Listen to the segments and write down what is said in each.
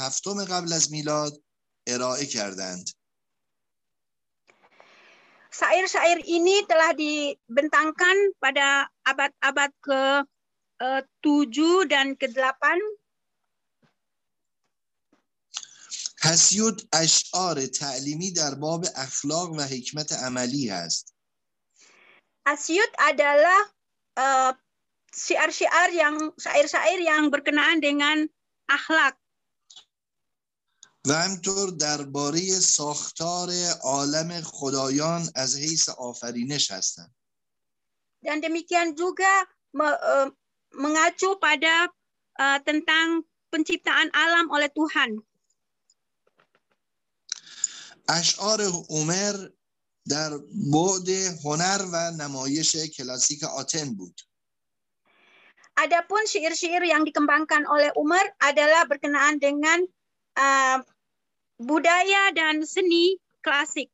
هفتم قبل از میلاد ارائه کردند. Syair-syair ini telah dibentangkan pada abad-abad ke-7 dan ke-8. هسیود اشعار تعلیمی در باب اخلاق و حکمت عملی هست. هسیود adalah syair-syair yang berkenaan dengan akhlak. و همطور درباره ساختار عالم خدایان از حیث آفرینش هستند. Dan demikian juga mengacu pada tentang penciptaan alam oleh Tuhan. اشعار عمر در بعد هنر و نمایش کلاسیک آتن بود. Adapun syair-syair yang dikembangkan oleh Umar adalah berkenaan dengan budaya dan seni klasik.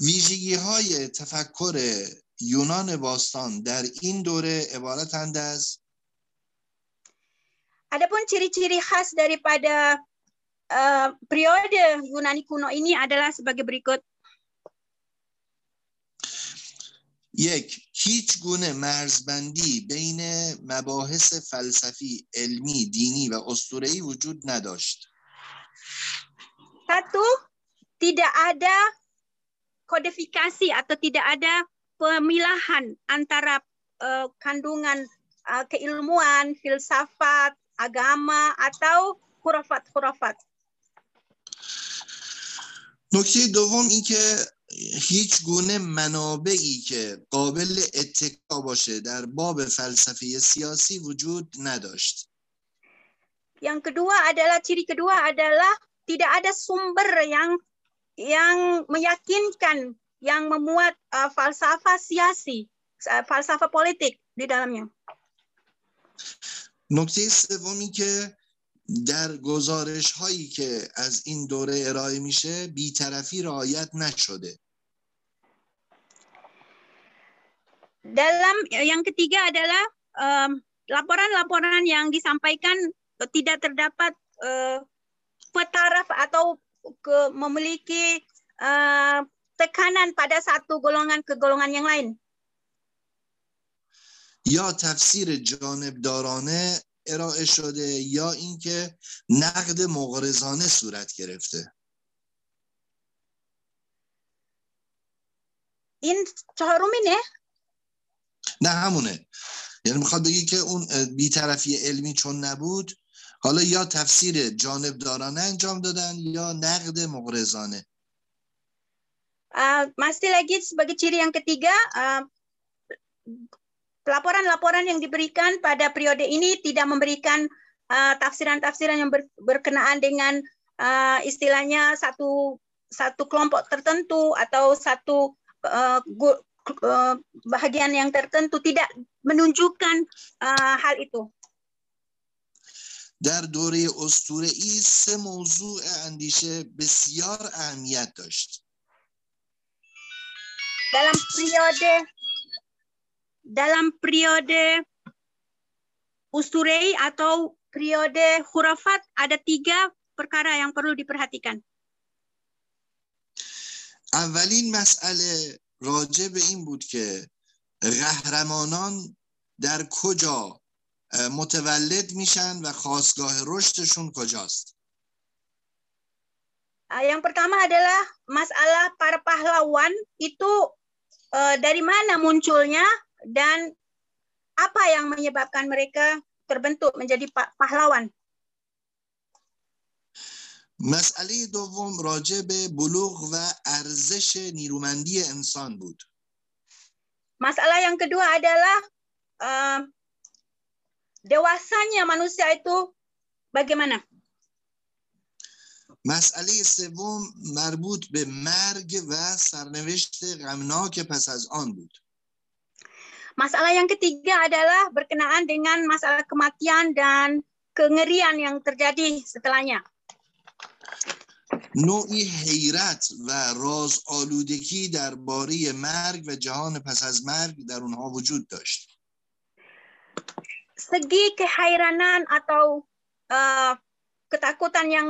ویژگی‌های تفکر یونان باستان در این دوره عبارتند از Adapun ciri-ciri khas daripada periode Yunani kuno ini adalah sebagai berikut. یک هیچ گونه مرزبندی بین مباحث فلسفی، علمی، دینی و اسطوره‌ای وجود نداشت. Satu, tidak ada kodifikasi atau tidak ada pemilahan antara kandungan keilmuan, filsafat, agama atau khurafat. نکته دوم این که هیچ گونه منابعی که قابل اتکا باشه در باب فلسفه سیاسی وجود نداشت. Yang kedua adalah tidak ada sumber yang meyakinkan yang memuat falsafah siyasi, falsafah politik di dalamnya. نکته سومی که در گزارش هایی که از این دوره ارائه میشه بی‌طرفی رعایت نشده. Dalam yang ketiga adalah laporan-laporan yang disampaikan tidak terdapat petaraf atau memiliki tekanan pada satu golongan ke golongan yang lain. Ya tafsir janibdarane ارائه شده یا اینکه نقد مغرضانه صورت گرفته. این چهارمینه؟ نه همونه. یعنی میخواد بگی که اون بی‌طرفی علمی چون نبود، حالا یا تفسیر جانبدارانه انجام دادن یا نقد مغرضانه. Masih lagi sebagai ciri yang ketiga laporan-laporan yang diberikan pada periode ini tidak memberikan tafsiran-tafsiran yang berkenaan dengan istilahnya satu kelompok tertentu atau satu bahagian yang tertentu, tidak menunjukkan hal itu. در دوره اسطوره‌ای سه موضوع اندیشه بسیار اهمیت داشت. Dalam periode usturei atau periode khurafat ada tiga perkara yang perlu diperhatikan. Awalin mas'ale rajib in bud ke qahramanan dar koja mutawallid mishan va khasgah rushdeshun kojast. Yang pertama adalah masalah para pahlawan itu dari mana munculnya dan apa yang menyebabkan mereka terbentuk menjadi pahlawan. Masalah دوم راجع به بلوغ و ارزش نیرومندی انسان بود. Masalah yang kedua adalah dewasanya manusia itu bagaimana. مسئله سوم مربوط به مرگ و سرنوشت غمناک پس از آن بود. Masalah yang ketiga adalah berkenaan dengan masalah kematian dan kengerian yang terjadi setelahnya. نوعی حیرت و راز آلودگی درباره مرگ و جهان پس از مرگ در اونها وجود داشت. Segi keheranan atau ketakutan yang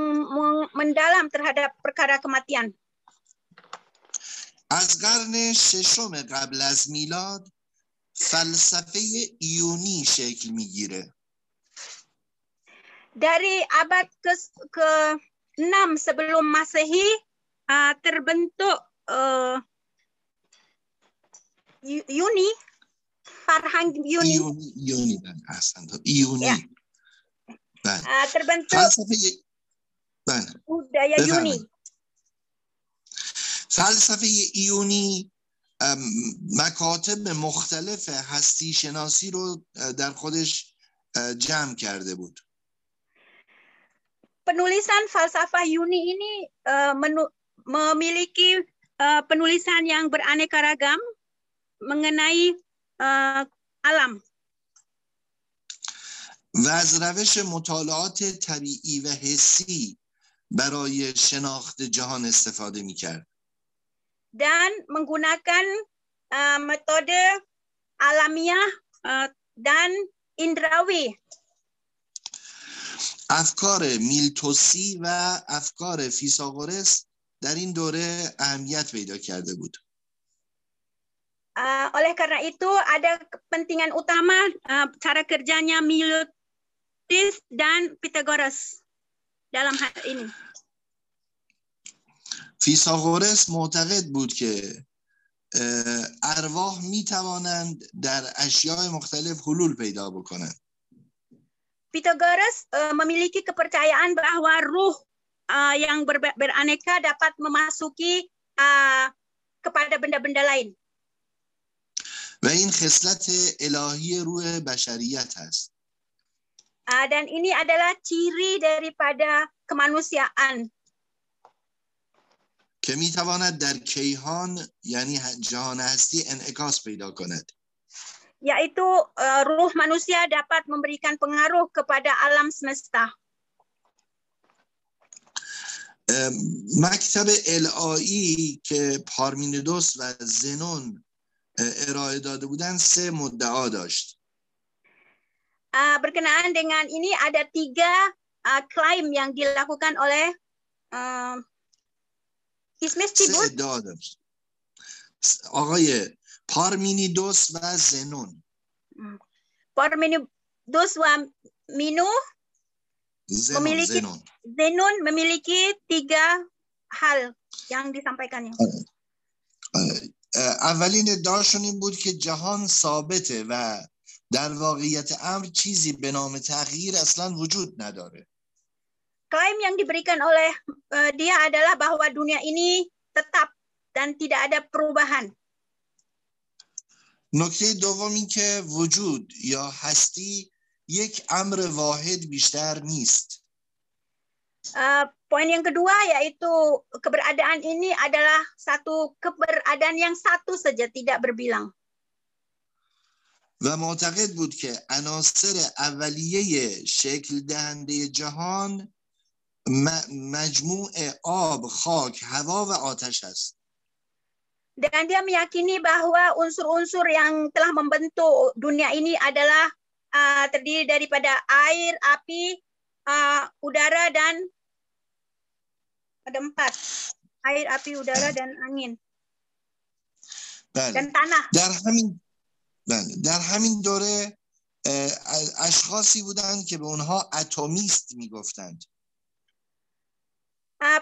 mendalam terhadap perkara kematian. از قرن ششم قبل از میلاد فلسفه ایونی شکل میگیره. Dari abad ke-6 sebelum Masehi terbentuk Yunani, Farhang Yunani. Yunani dan Asando. Yunani. Terbentuk budaya Yunani. فلسفه ایونی مکاتب مختلف هستی شناسی رو در خودش جمع کرده بود. Penulisan falsafah Yunani ini memiliki penulisan yang beraneka ragam mengenai alam. و از روش مطالعات طبیعی و حسی برای شناخت جهان استفاده می‌کرد. Dan menggunakan metode alamiah dan indrawi. افکار میلتوسی و افکار فیثاغورس در این دوره اهمیت پیدا کرده بود. Oleh karena itu ada kepentingan utama cara kerjanya Miletus dan Pythagoras dalam hal ini. فیثاغورس معتقد بود که ارواح می توانند در اشیاء مختلف حلول پیدا بکنند. Pythagoras memiliki kepercayaan bahwa ruh yang beraneka dapat memasuki kepada benda-benda lain. و این خصلت الهی روح بشریت است. Dan ini adalah ciri daripada kemanusiaan. که می تواند در کیهان یعنی جهان هستی انعکاس پیدا کند. Yaitu ruh manusia dapat memberikan pengaruh kepada alam semesta. مکتب الهایی که پارمینیدس و زنون ارائه داده بودند سه مدعا داشت. Berkenaan dengan ini ada tiga klaim yang dilakukan oleh اسمش چی بود؟ آقای پارمینیدس و زنون. پارمینیدس و مینو زنون memiliki tiga hal yang disampaikannya. اولین داشون این بود که جهان ثابته و در واقعیت امر چیزی به نام تغییر اصلا وجود نداره. Klaim yang diberikan oleh dia adalah bahwa dunia ini tetap dan tidak ada perubahan. نکته دوم این که وجود یا هستی یک امر واحد بیشتر نیست. Poin yang kedua yaitu keberadaan ini adalah satu keberadaan yang satu saja tidak berbilang. و معتقد بود که عناصر اولیه شکل دهنده جهان مجموع آب، خاک، هوا و آتش است. Dan dia meyakini bahwa unsur-unsur yang telah membentuk dunia ini adalah terdiri daripada air, api, udara dan ada empat. Air, api, udara dan angin. Dan tanah. در همین دوره اشخاصی بودند که به اونها اتمیست میگفتند.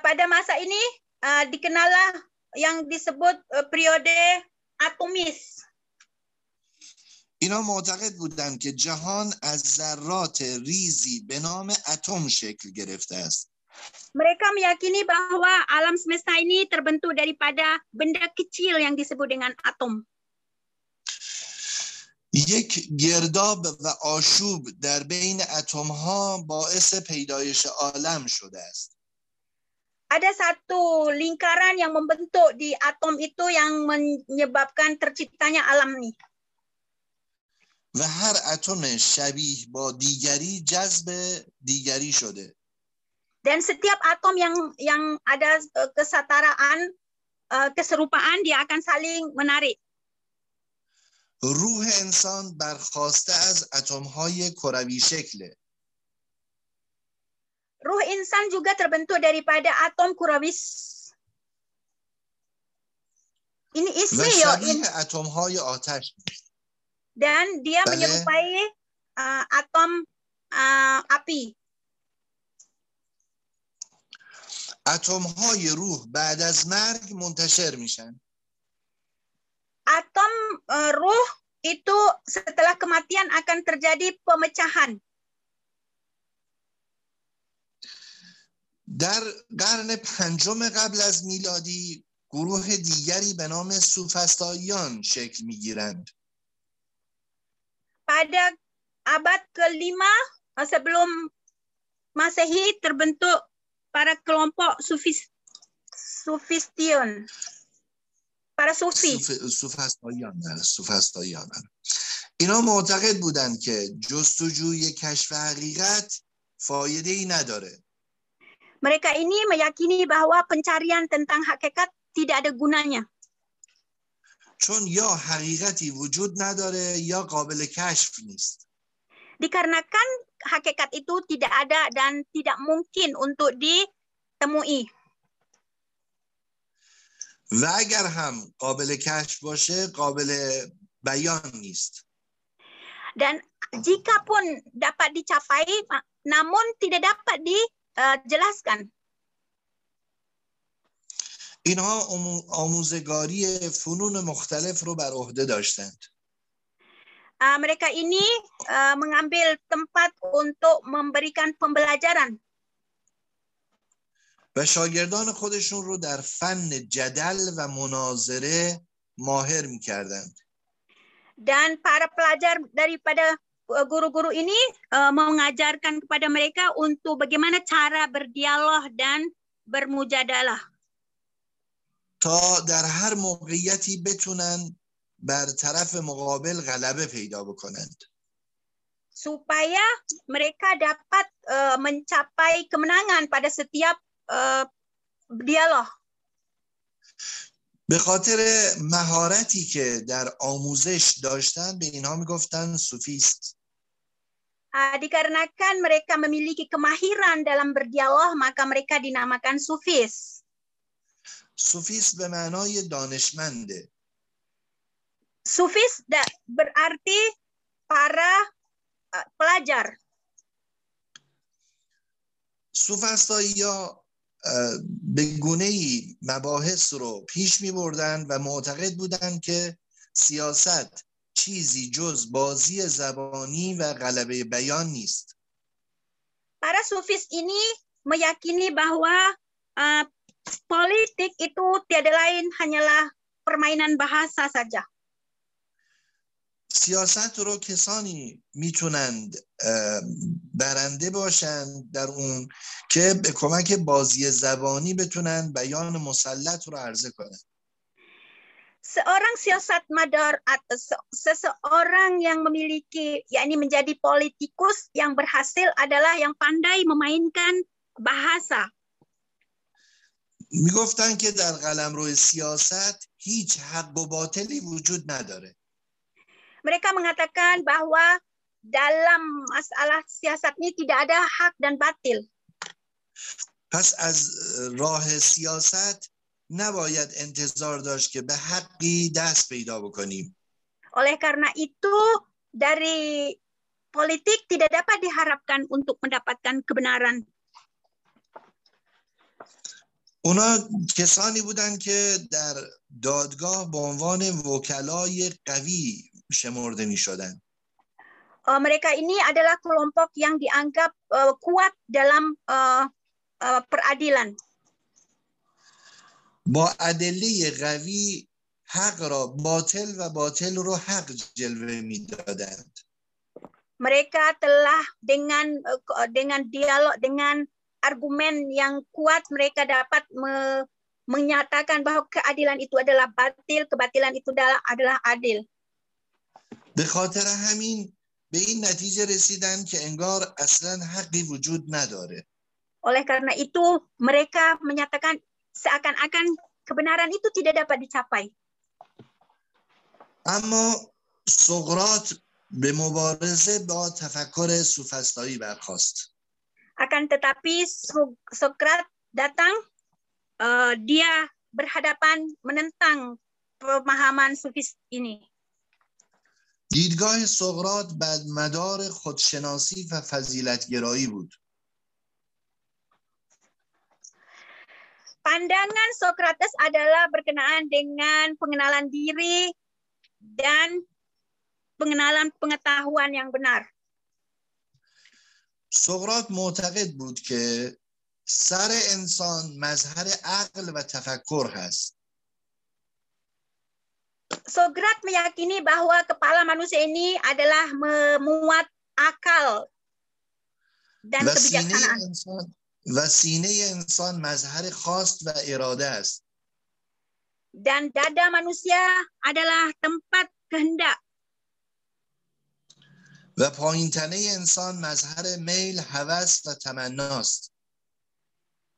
Pada masa ini dikenallah yang disebut periode atomis. اینا معتقد بودند که جهان از ذرات ریزی به نام اتم شکل گرفته است. Mereka meyakini bahwa alam semesta ini terbentuk daripada benda kecil yang disebut dengan atom. یک گرداب و آشوب در بین اتم‌ها باعث پیدایش عالم شده است. Ada satu lingkaran yang membentuk di atom itu yang menyebabkan terciptanya alam ini. و هر اتم شبیه با دیگری جذب دیگری شده. Dan setiap atom yang ada kesetaraan, keserupaan dia akan saling menarik. روح انسان برخواسته از اتم‌های کروی شکله. Ruh insan juga terbentuk daripada atom Kurawis. Ini isi yo dan dia menyerupai atom api. Atomهای روح بعد از مرگ منتشر میشن. Atom ruh itu setelah kematian akan terjadi pemecahan. در قرن پنجم قبل از میلادی گروه دیگری به نام سوفسطائیان شکل میگیرند. Pada abad kelima sebelum Masehi terbentuk para kelompok sufistion, para sufi. سوفسطائیان. اینا معتقد بودند که جستجوی کشف حقیقت فایده ای نداره. Mereka ini meyakini bahwa pencarian tentang hakikat tidak ada gunanya. چون یا حقیقتی وجود نداره یا قابل کشف نیست. Dikarenakan hakikat itu tidak ada dan tidak mungkin untuk ditemui. و اگر هم قابل کشف باشه قابل بیان نیست. Dan jika pun dapat dicapai namun tidak dapat dijelaskan. اینها آموزگاری فنون مختلف رو بر عهده داشتند. Mereka ini mengambil tempat untuk memberikan pembelajaran. و شاگردان خودشون رو در فن جدل و مناظره ماهر می‌کردند. Dan para pelajar daripada guru-guru ini mengajarkan kepada mereka untuk bagaimana cara berdialog dan bermujadalah. تا در هر موقعیتی بتونن بر طرف مقابل غلبه پیدا بکنند. Supaya mereka dapat mencapai kemenangan pada setiap dialog. به خاطر مهارتی که در آموزش داشتن به اینها میگفتن سوفیست. Dikarenakan mereka memiliki kemahiran dalam berdialog maka mereka dinamakan sufis. سوفیست به معنای دانشمنده. Sufis berarti para pelajar. سوفسطائی‌ها به گونه‌ای مباحث رو پیش می‌بردند و معتقد بودند که سیاست چیزی جز بازی زبانی و غلبه بیان نیست. Para sufis ini meyakini bahwa politik itu tiada lain hanyalah permainan bahasa saja. سیاست رو کسانی میتونند برنده باشند در اون که به کمک بازی زبانی بتونن بیان مسلط رو عرضه کنند. Seorang siasatmadar atau seseorang yang memiliki yakni menjadi politikus yang berhasil adalah yang pandai memainkan bahasa. میگفتن که در قلمرو سیاست هیچ حق و باطلی وجود نداره. Mereka mengatakan bahwa dalam masalah siasat ini tidak ada hak dan batil. پس از راه سیاست نباید انتظار داشت که به حقی دست پیدا بکنیم. Oleh karena itu dari politik tidak dapat diharapkan untuk mendapatkan kebenaran. اونا کسانی بودند که در دادگاه به عنوان وکلای قوی شمرده می‌شدند. Mereka ini adalah kelompok yang dianggap kuat dalam peradilan. با ادله قوی حق را باطل و باطل را حق جلوه می‌دادند. Mereka telah dengan dialog dengan argumen yang kuat mereka dapat menyatakan bahwa keadilan itu adalah batil, kebatilan itu adalah adil. به خاطر همین به این نتیجه رسیدن که انگار اصلا حقی وجود نداره. Oleh karena itu mereka menyatakan seakan-akan kebenaran itu tidak dapat dicapai. اما سقراط به مبارزه با تفکر سوفسطایی برخاست. Akan tetapi Sokrates datang, dia berhadapan menentang pemahaman sufis ini. دیدگاه سقراط بر مدار خودشناسی و فضیلت‌گرایی بود. Pandangan Sokrates adalah berkenaan dengan pengenalan diri dan pengenalan pengetahuan yang benar. سقراط معتقد بود که سر انسان مظهر عقل و تفکر هست. Sokrates meyakini bahwa kepala manusia ini adalah memuat akal dan kebijaksanaan. Wasine insan mazhar khast wa irade ast. Dan dada manusia adalah tempat kehendak. Wa pointane insan mazhar mail, havas wa tamanna ast.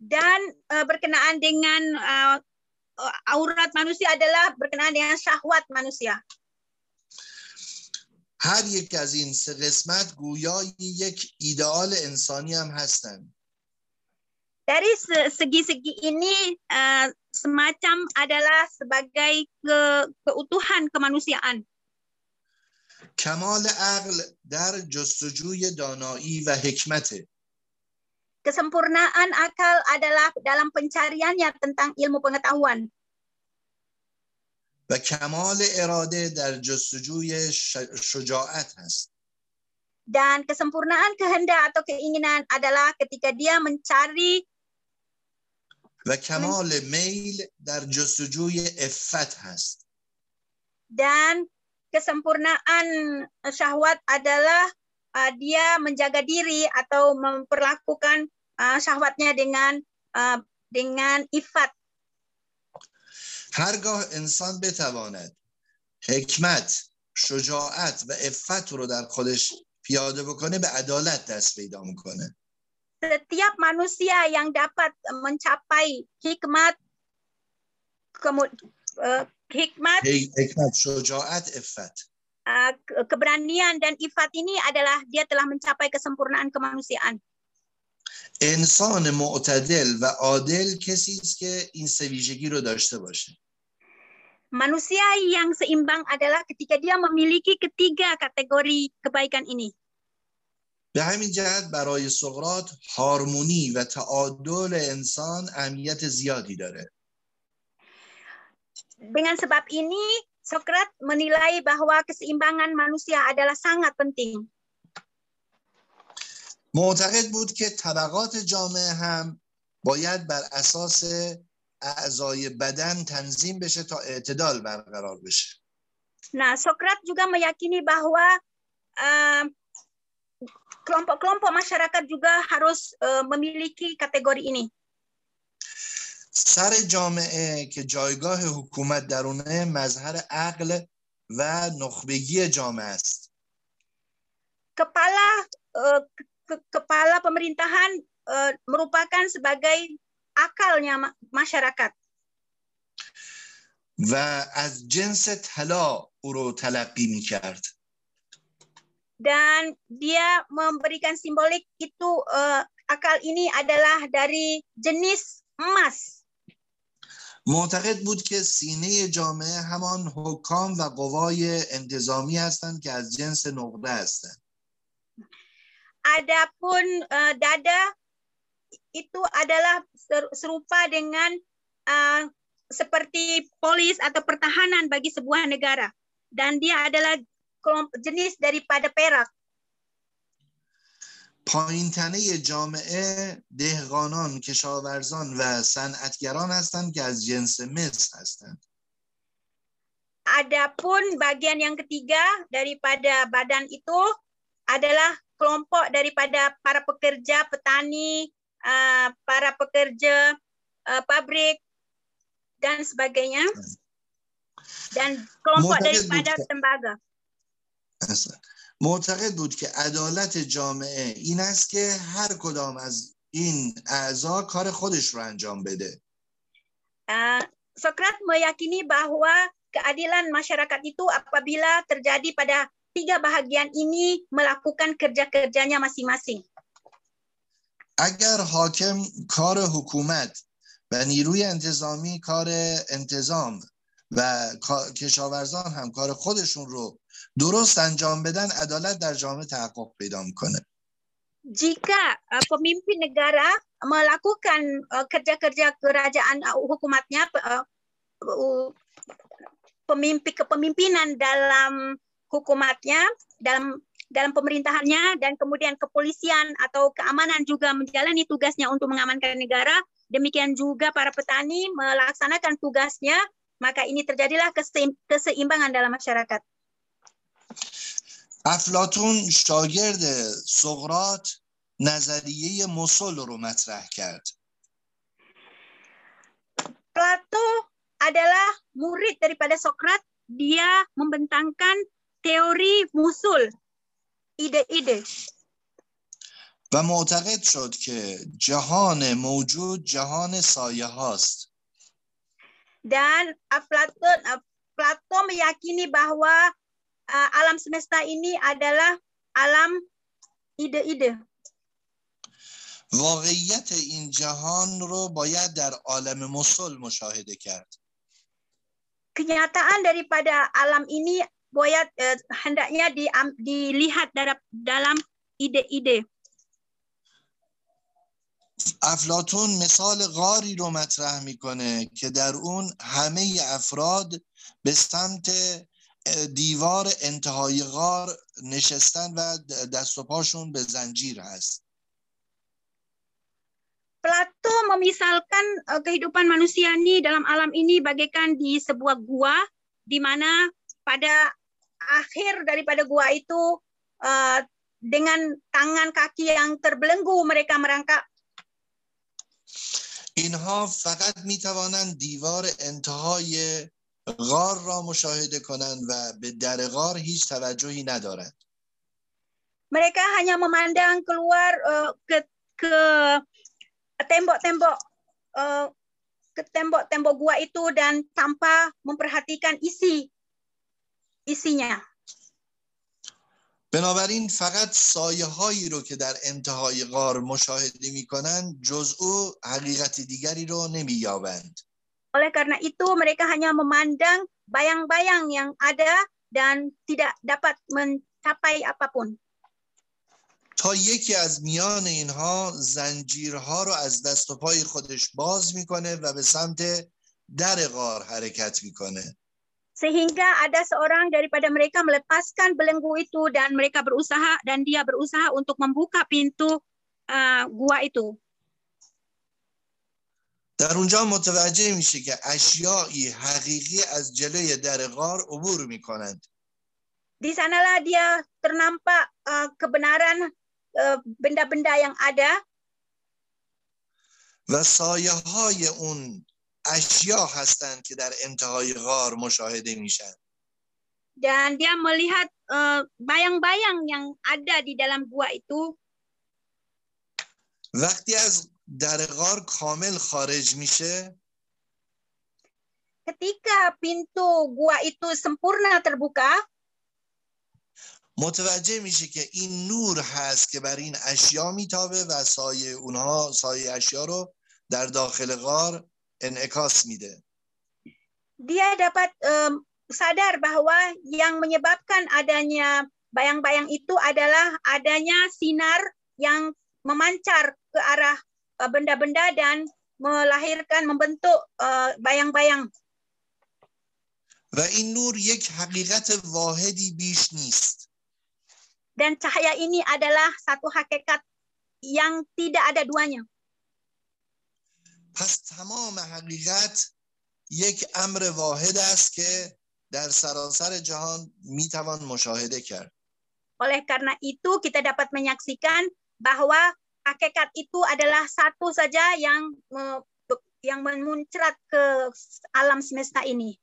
Dan berkenaan dengan aurat manusia adalah berkenaan dengan syahwat manusia. هر یک از این سه قسمت گویای یک ایدئال انسانی هم هستند. Dari segi-segi ini semacam adalah sebagai keutuhan kemanusiaan. Kamal aql dar jastujuy danai wa hikmate. Kesempurnaan akal adalah dalam pencariannya tentang ilmu pengetahuan. Wa kamal irade dar jastujuy shujaat hast. Dan kesempurnaan kehendak atau keinginan adalah ketika dia mencari wa kamal mail dar jastujuy iffat hast. Dan kesempurnaan syahwat adalah dia menjaga diri atau memperlakukan syahwatnya dengan iffat. هرگاه انسان بتواند حکمت، شجاعت و عفت رو در خودش پیاده بکنه به عدالت دست پیدا میکنه. Setiap manusia yang dapat mencapai hikmat, شجاعت، عفت. Keberanian dan ifat ini adalah dia telah mencapai kesempurnaan kemanusiaan. انسان معتدل و عادل کسی است که این سه ویژگی رو داشته باشه. Manusia yang seimbang adalah ketika dia memiliki ketiga kategori kebaikan ini. به همین جهت برای سقراط هارمونی و تعادل انسان اهمیت زیادی داره. Dengan sebab ini Sokrates menilai bahwa keseimbangan manusia adalah sangat penting. معتقد بود که طبقات جامعه هم باید بر اساس اعضای بدن تنظیم بشه تا اعتدال برقرار بشه. Nah, Sokrates juga meyakini bahwa kelompok-kelompok masyarakat juga harus memiliki kategori ini. سر جامعه که جایگاه حکومت درونه مظهر عقل و نخبگی جامعه است. Kepala pemerintahan merupakan sebagai akalnya masyarakat. و از جنس طلا او را تلقی می‌کرد. Dan dia memberikan simbolik itu akal ini adalah dari jenis emas. معتقد بود که سینه جامعه همان حکام و قوای انتظامی هستند که از جنس نقره هستند. Adapun dada itu adalah serupa dengan seperti polis atau pertahanan bagi sebuah negara dan dia adalah jenis daripada perak. پایین‌تنه جامعه دهقانان، کشاورزان و صنعتگران هستند که از جنس مس هستند. Adapun bagian yang ketiga daripada badan itu adalah kelompok daripada para pekerja petani, para pekerja pabrik dan sebagainya. Dan kelompok daripada tembaga. معتقد بود که عدالت جامعه این است که هر کدام از این اعضا کار خودش رو انجام بده. Sokrates meyakini bahwa keadilan masyarakat itu apabila terjadi pada tiga bahagian ini melakukan kerja-kerjanya masing-masing. اگر حاکم کار حکومت و نیروی انتظامی کار انتظام و کشاورزان هم کار خودشون رو درست انجام بدن، عدالت در جامعه تحقق پیدا میکنه. Jika pemimpin negara melakukan kerja-kerja kerajaan hukumatnya, kepemimpinan dalam hukumatnya, dalam pemerintahannya, dan kemudian kepolisian atau keamanan juga menjalani tugasnya untuk mengamankan negara, demikian juga para petani melaksanakan tugasnya, maka ini terjadilah keseimbangan dalam masyarakat. افلاطون شاگرد سقراط نظریه مسل رو مطرح کرد. Plato adalah murid daripada Sokrates, dia membentangkan teori musul, ide-ide. و معتقد شد که جهان موجود جهان سایه هاست. Dan Plato meyakini bahwa alam semesta ini adalah alam ide-ide. واقعیت این جهان رو باید در عالم مسل مشاهده کرد. Kenyataan daripada alam ini hendaknya dilihat dalam ide-ide. افلاطون مثال غاری رو مطرح میکنه که در اون همه افراد به سمت دیوار انتهای غار نشستن و دست و پاشون به زنجیر هست. Plato memisalkan kehidupan manusia ini dalam alam ini bagaikan di sebuah gua, di mana pada akhir daripada gua itu dengan tangan kaki yang terbelenggu mereka merangkak. اینها فقط میتوانند دیوار انتهای غار را مشاهده کنند و به در غار هیچ توجهی ندارند. Mereka hanya memandang keluar ke tembok-tembok gua itu dan tanpa memperhatikan isinya. بنابراین فقط سایه هایی رو که در انتهای غار مشاهده می کنند جز او حقیقت دیگری رو نمی یابند. Oleh karena itu mereka hanya memandang bayang-bayang yang ada dan tidak dapat mencapai apapun. تا یکی از میان اینها زنجیرها رو از دست و پای خودش باز میکنه و به سمت در غار حرکت میکنه. Sehingga ada seorang daripada mereka melepaskan belenggu itu dan mereka berusaha dan dia berusaha untuk membuka pintu gua itu. در اونجا متوجه میشه که اشیایی حقیقی از جلوی در غار عبور میکنند. Di sanalah dia ternampak kebenaran benda-benda yang ada. و سایه های اون اشیا هستند که در انتهای غار مشاهده میشن. Dan dia melihat bayang-bayang yang ada di dalam gua itu. وقتی از در غار کامل خارج میشه، ketika pintu gua itu sempurna terbuka، متوجه میشه که این نور هست که بر این اشیا میتابه و سایه اونها سایه اشیا رو در داخل غار انعکاس میده. Dia dapat sadar bahwa yang menyebabkan adanya bayang-bayang itu adalah adanya sinar yang memancar ke arah benda-benda dan melahirkan membentuk bayang-bayang. و این نور یک حقیقت واحدی بیش نیست. Dan cahaya ini adalah satu hakikat yang tidak ada duanya. پس تمام حقیقت یک امر واحد است که در سراسر جهان میتوان مشاهده کرد. Oleh karena itu kita dapat menyaksikan bahwa hakikat itu adalah satu saja yang memuncrat ke alam semesta ini.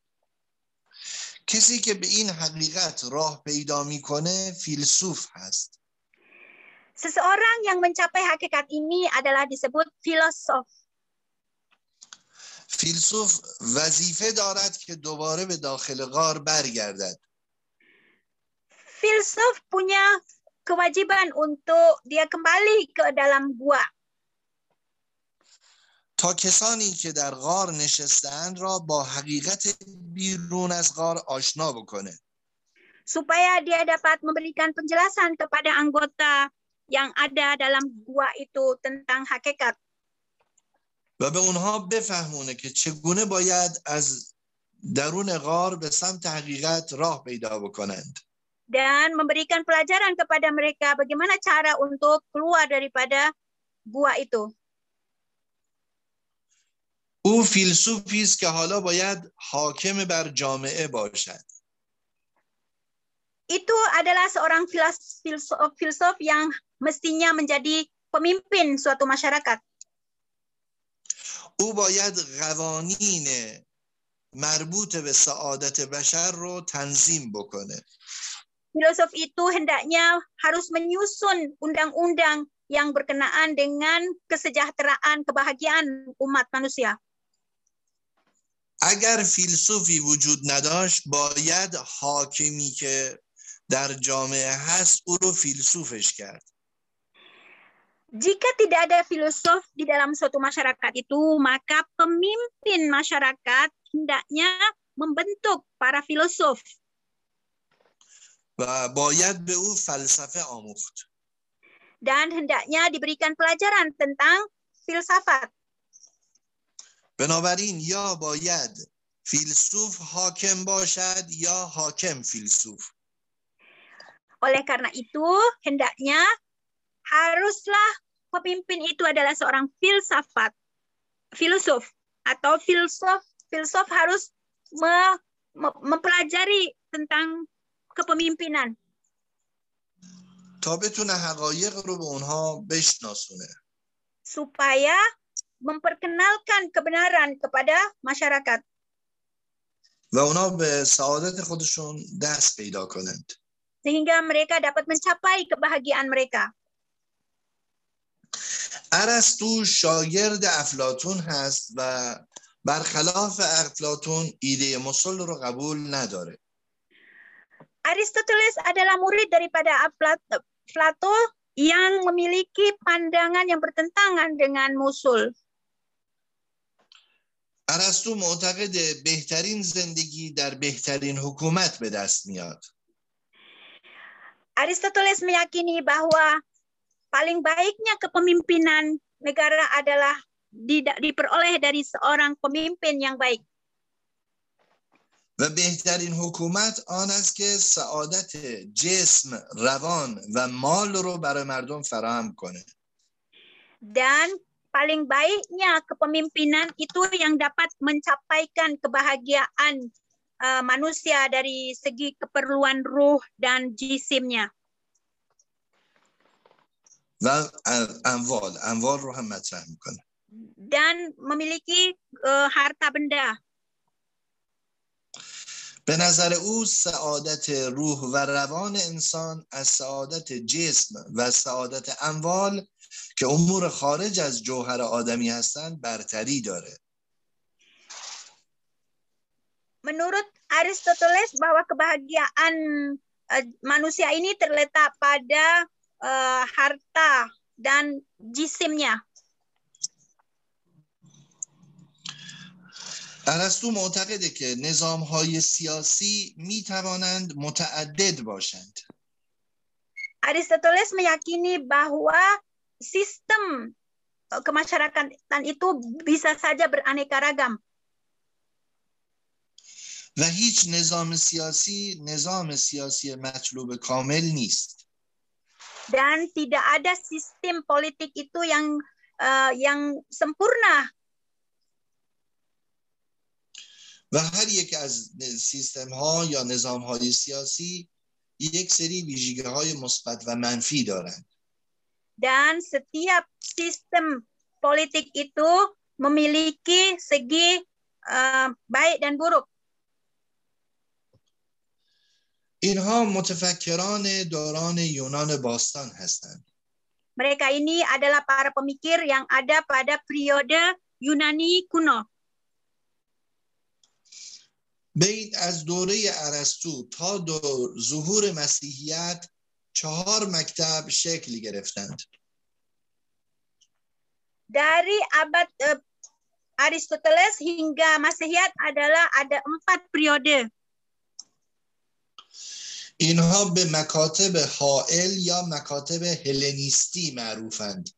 کسی که به این حقیقت راه پیدا میکنه فیلسوف هست. Seseorang yang mencapai hakikat ini adalah disebut filosof. فیلسوف وظیفه دارد که دوباره به داخل غار برگردد. فیلسوف punya kewajiban untuk dia kembali ke dalam gua. تا کسانی که در غار نشستند را با حقیقت بیرون از غار آشنا بکنه. Supaya dia dapat memberikan penjelasan kepada anggota yang ada dalam gua itu tentang hakikat. و به اونها بفهمونه که چگونه باید از درون غار به سمت حقیقت راه پیدا بکنند. Dan memberikan pelajaran kepada mereka bagaimana cara untuk keluar daripada gua itu. او فیلسوفی است که حالا باید حاکم بر جامعه باشد. Itu adalah seorang filsuf yang mestinya menjadi pemimpin suatu masyarakat. او باید قوانین مربوط به سعادت بشر رو تنظیم بکنه. Filosof itu hendaknya harus menyusun undang-undang yang berkenaan dengan kesejahteraan, kebahagiaan umat manusia. اگر فیلسوفی وجود نداشت باید حاکمی که در جامعه هست او رو فیلسوفش کرد. Jika tidak ada filosof di dalam suatu masyarakat itu, maka pemimpin masyarakat hendaknya membentuk para filosof. و باید به او فلسفه آموخت. Dan hendaknya diberikan pelajaran tentang filsafat. بنابراین یا باید فیلسوف حاکم باشد یا حاکم فیلسوف. Oleh karena itu hendaknya haruslah pemimpin itu adalah seorang filsafat, filosof atau filsuf harus mempelajari tentang kepemimpinan. تا بتونه حقایق رو به اونها بشناسونه. Supaya memperkenalkan kebenaran kepada masyarakat. و اونا به سعادت خودشون دست پیدا کنند. Sehingga mereka dapat mencapai kebahagiaan mereka. ارسطو شاگرد افلاطون هست و برخلاف افلاطون ایده مسل رو قبول نداره. Aristoteles adalah murid daripada Plato yang memiliki pandangan yang bertentangan dengan musul. ارسطو معتقد بهترین زندگی در بهترین حکومت به دست میاد. Aristoteles meyakini bahwa paling baiknya kepemimpinan negara adalah diperoleh dari seorang pemimpin yang baik. و بهترین حکومت آن است که سعادت جسم، روان و مال رو برای مردم فراهم کنه. Dan paling baiknya kepemimpinan itu yang dapat mencapaikan kebahagiaan manusia dari segi keperluan ruh dan jisimnya. و اموال رو هم مطرح میکنه. Dan memiliki harta benda. به نظر او سعادت روح و روان انسان از سعادت جسم و سعادت اموال که امور خارج از جوهر آدمی هستند برتری داره. Menurut Aristoteles bahwa kebahagiaan manusia ini terletak pada harta dan jisimnya. ارسطو معتقده که نظام‌های سیاسی می‌توانند متعدد باشند. Aristoteles meyakini bahwa sistem kemasyarakatan itu bisa saja beraneka ragam. و هیچ نظام سیاسی مطلوب کامل نیست. Dan tidak ada sistem politik itu yang sempurna. و هر یک از سیستم ها یا نظام های سیاسی یک سری ویژگی های مثبت و منفی دارند. Dan setiap sistem politik itu memiliki segi baik dan buruk. اینها متفکران دوران یونان باستان هستند. Mereka ini adalah para pemikir yang ada pada periode Yunani kuno. از دوره ارسطو تا ظهور مسیحیت 4 مکتب شکل گرفتند. Dari abad Aristoteles hingga Masehiyat adalah ada 4 periode. اینها به مکاتب حائل یا مکاتب هلنیستی معروفند.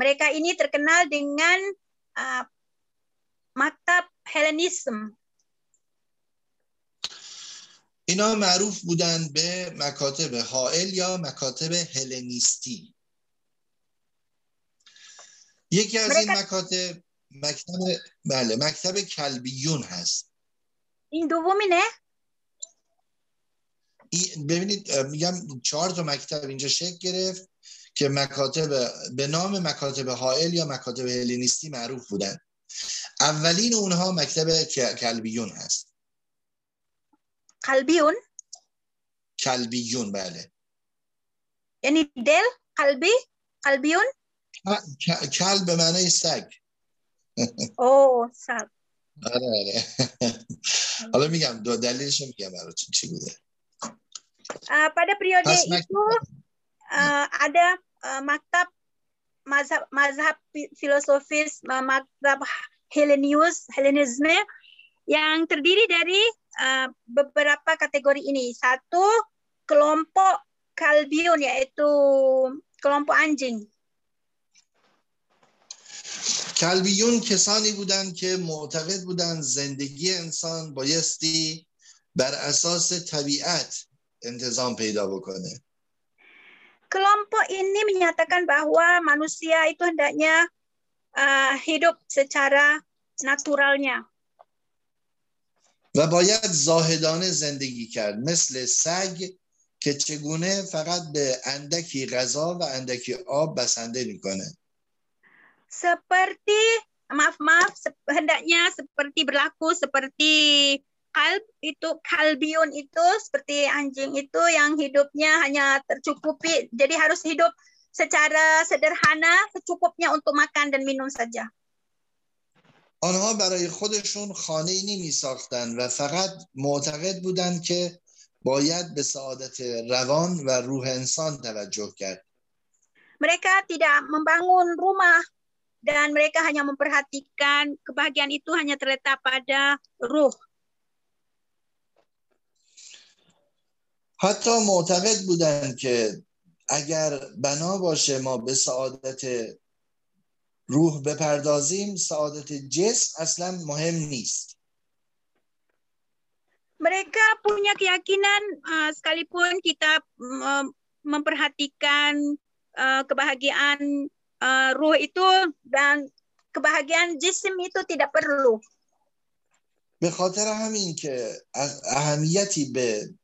Mereka ini terkenal dengan maktab Helenisme. اینا معروف بودند به مکاتب حائل یا مکاتب هلنیستی. یکی از این مکاتب مکتب کلبیون هست. این دومینه؟ ببینید میگم 4 مکتب اینجا شکل گرفت که مکاتب به نام مکاتب حائل یا مکاتب هلنیستی معروف بودند. اولین اونها مکتب کلبیون هست. کلبیون؟ کلبیون بله. یعنی دل، قلبی، کلبیون؟ کلب به معنی سگ. اوه سگ. آره. حالا میگم دو دلیلش میگم براتون چی بوده. Pada periode itu ada maktab mazhab filosofis maktab Helenisme yang terdiri dari beberapa kategori ini. Satu, kelompok kalbion yaitu kelompok anjing. Kalbion kesani budan ke mu'taqid budan zindagi insan baisti bar asas tabiat intizam پیدا بکنه. Kelompok ini menyatakan bahwa manusia itu hendaknya hidup secara naturalnya. و باید زاهدانه زندگی کرد مثل سگ که چگونه فقط به اندکی غذا و اندکی آب بسنده میکنه. Seperti hendaknya seperti berlaku seperti kalb itu, kalbion itu seperti anjing itu yang hidupnya hanya tercukupi, jadi harus hidup secara sederhana secukupnya untuk makan dan minum saja. آنها برای خودشون خانه‌ای نمی‌ساختند و فقط معتقد بودند که باید به سعادت روان و روح انسان توجه کرد. Mereka tidak membangun rumah dan mereka hanya memperhatikan kebahagiaan itu hanya terletak pada ruh. حتی معتقد بودند که اگر بنا باشه ما به سعادت روح بپردازیم سعادت جسم اصلا مهم نیست. Mereka punya keyakinan sekalipun kita memperhatikan kebahagiaan ruh itu dan kebahagiaan جسم itu tidak perlu. به خاطر همین که اهمیتی به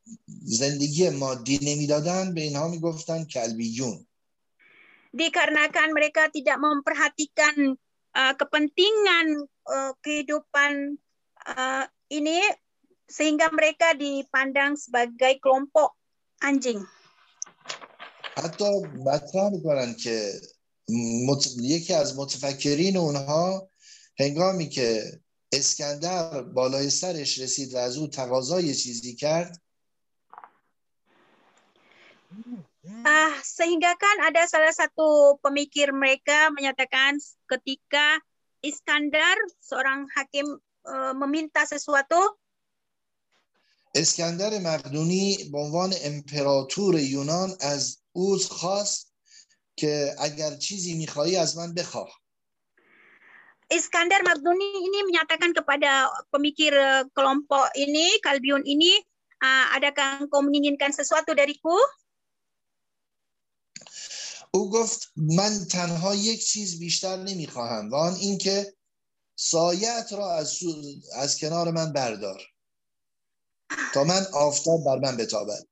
زندگی مادی نمیدادن به اینها میگفتن کلبیون. Dikarenakan mereka tidak memperhatikan kepentingan kehidupan ini sehingga mereka dipandang sebagai kelompok anjing. Atau matra میکنن که یکی از متفکرین اونها هنگامی که اسکندر بالای سرش رسید و از او تقاضای چیزی کرد. Sehingga kan ada salah satu pemikir mereka menyatakan ketika Iskandar seorang hakim meminta sesuatu. اسکندر مقدونی به عنوان امپراتور یونان از او خواست که اگر چیزی می‌خوای از من بخواه. Iskandar Maqduni ini menyatakan kepada pemikir kelompok ini, Kalbion ini, adakah engkau menginginkan sesuatu dariku? او گفت من تنها یک چیز بیشتر نمیخواهم و آن این که سایت را از کنار من بردار تا من آفتاب بر من بتابد.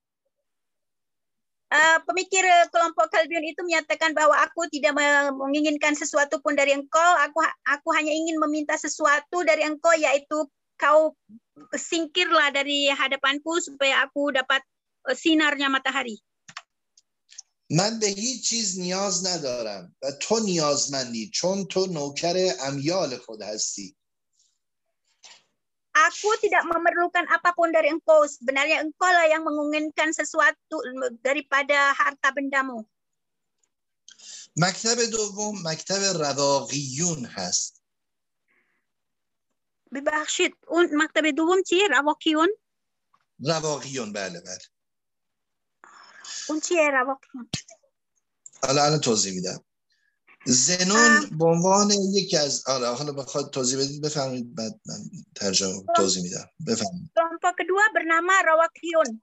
Pemikir kelompok Kalbion itu menyatakan bahwa aku tidak menginginkan sesuatu pun dari engkau, aku hanya ingin meminta sesuatu dari engkau, yaitu kau singkirlah dari hadapanku supaya aku dapat sinarnya matahari. من به هیچ چیز نیاز ندارم و تو نیازمندی چون تو نوکر امیال خود هستی. Aku tidak memerlukan apapun dari engkau. Sebenarnya engkau lah yang menginginkan sesuatu daripada harta bendamu. مکتب دوم مکتب رواقیون هست. ببخشید اون مکتب دوم چیه؟ رواقیون. بله بله. اون چیه رواقیون؟ الان توضیح میدم. زنون به عنوان یکی از حالا بخواد توضیح بدید بفرمایید، بعد من ترجمه توضیح میدم. بفرمایید. Kelompok kedua bernama Rawaqiun.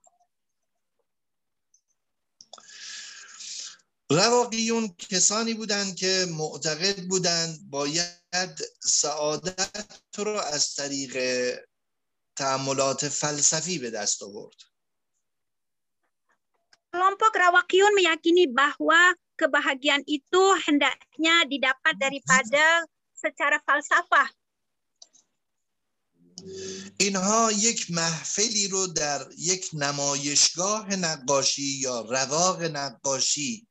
رواقیون کسانی بودند که معتقد بودند باید سعادت رو از طریق تأملات فلسفی به دست آورد. Kelompok Rawaqiun meyakini bahwa kebahagiaan itu hendaknya didapat daripada secara falsafah. اینها یک محفلی رو در یک نمایشگاه نقاشی یا رواق نقاشی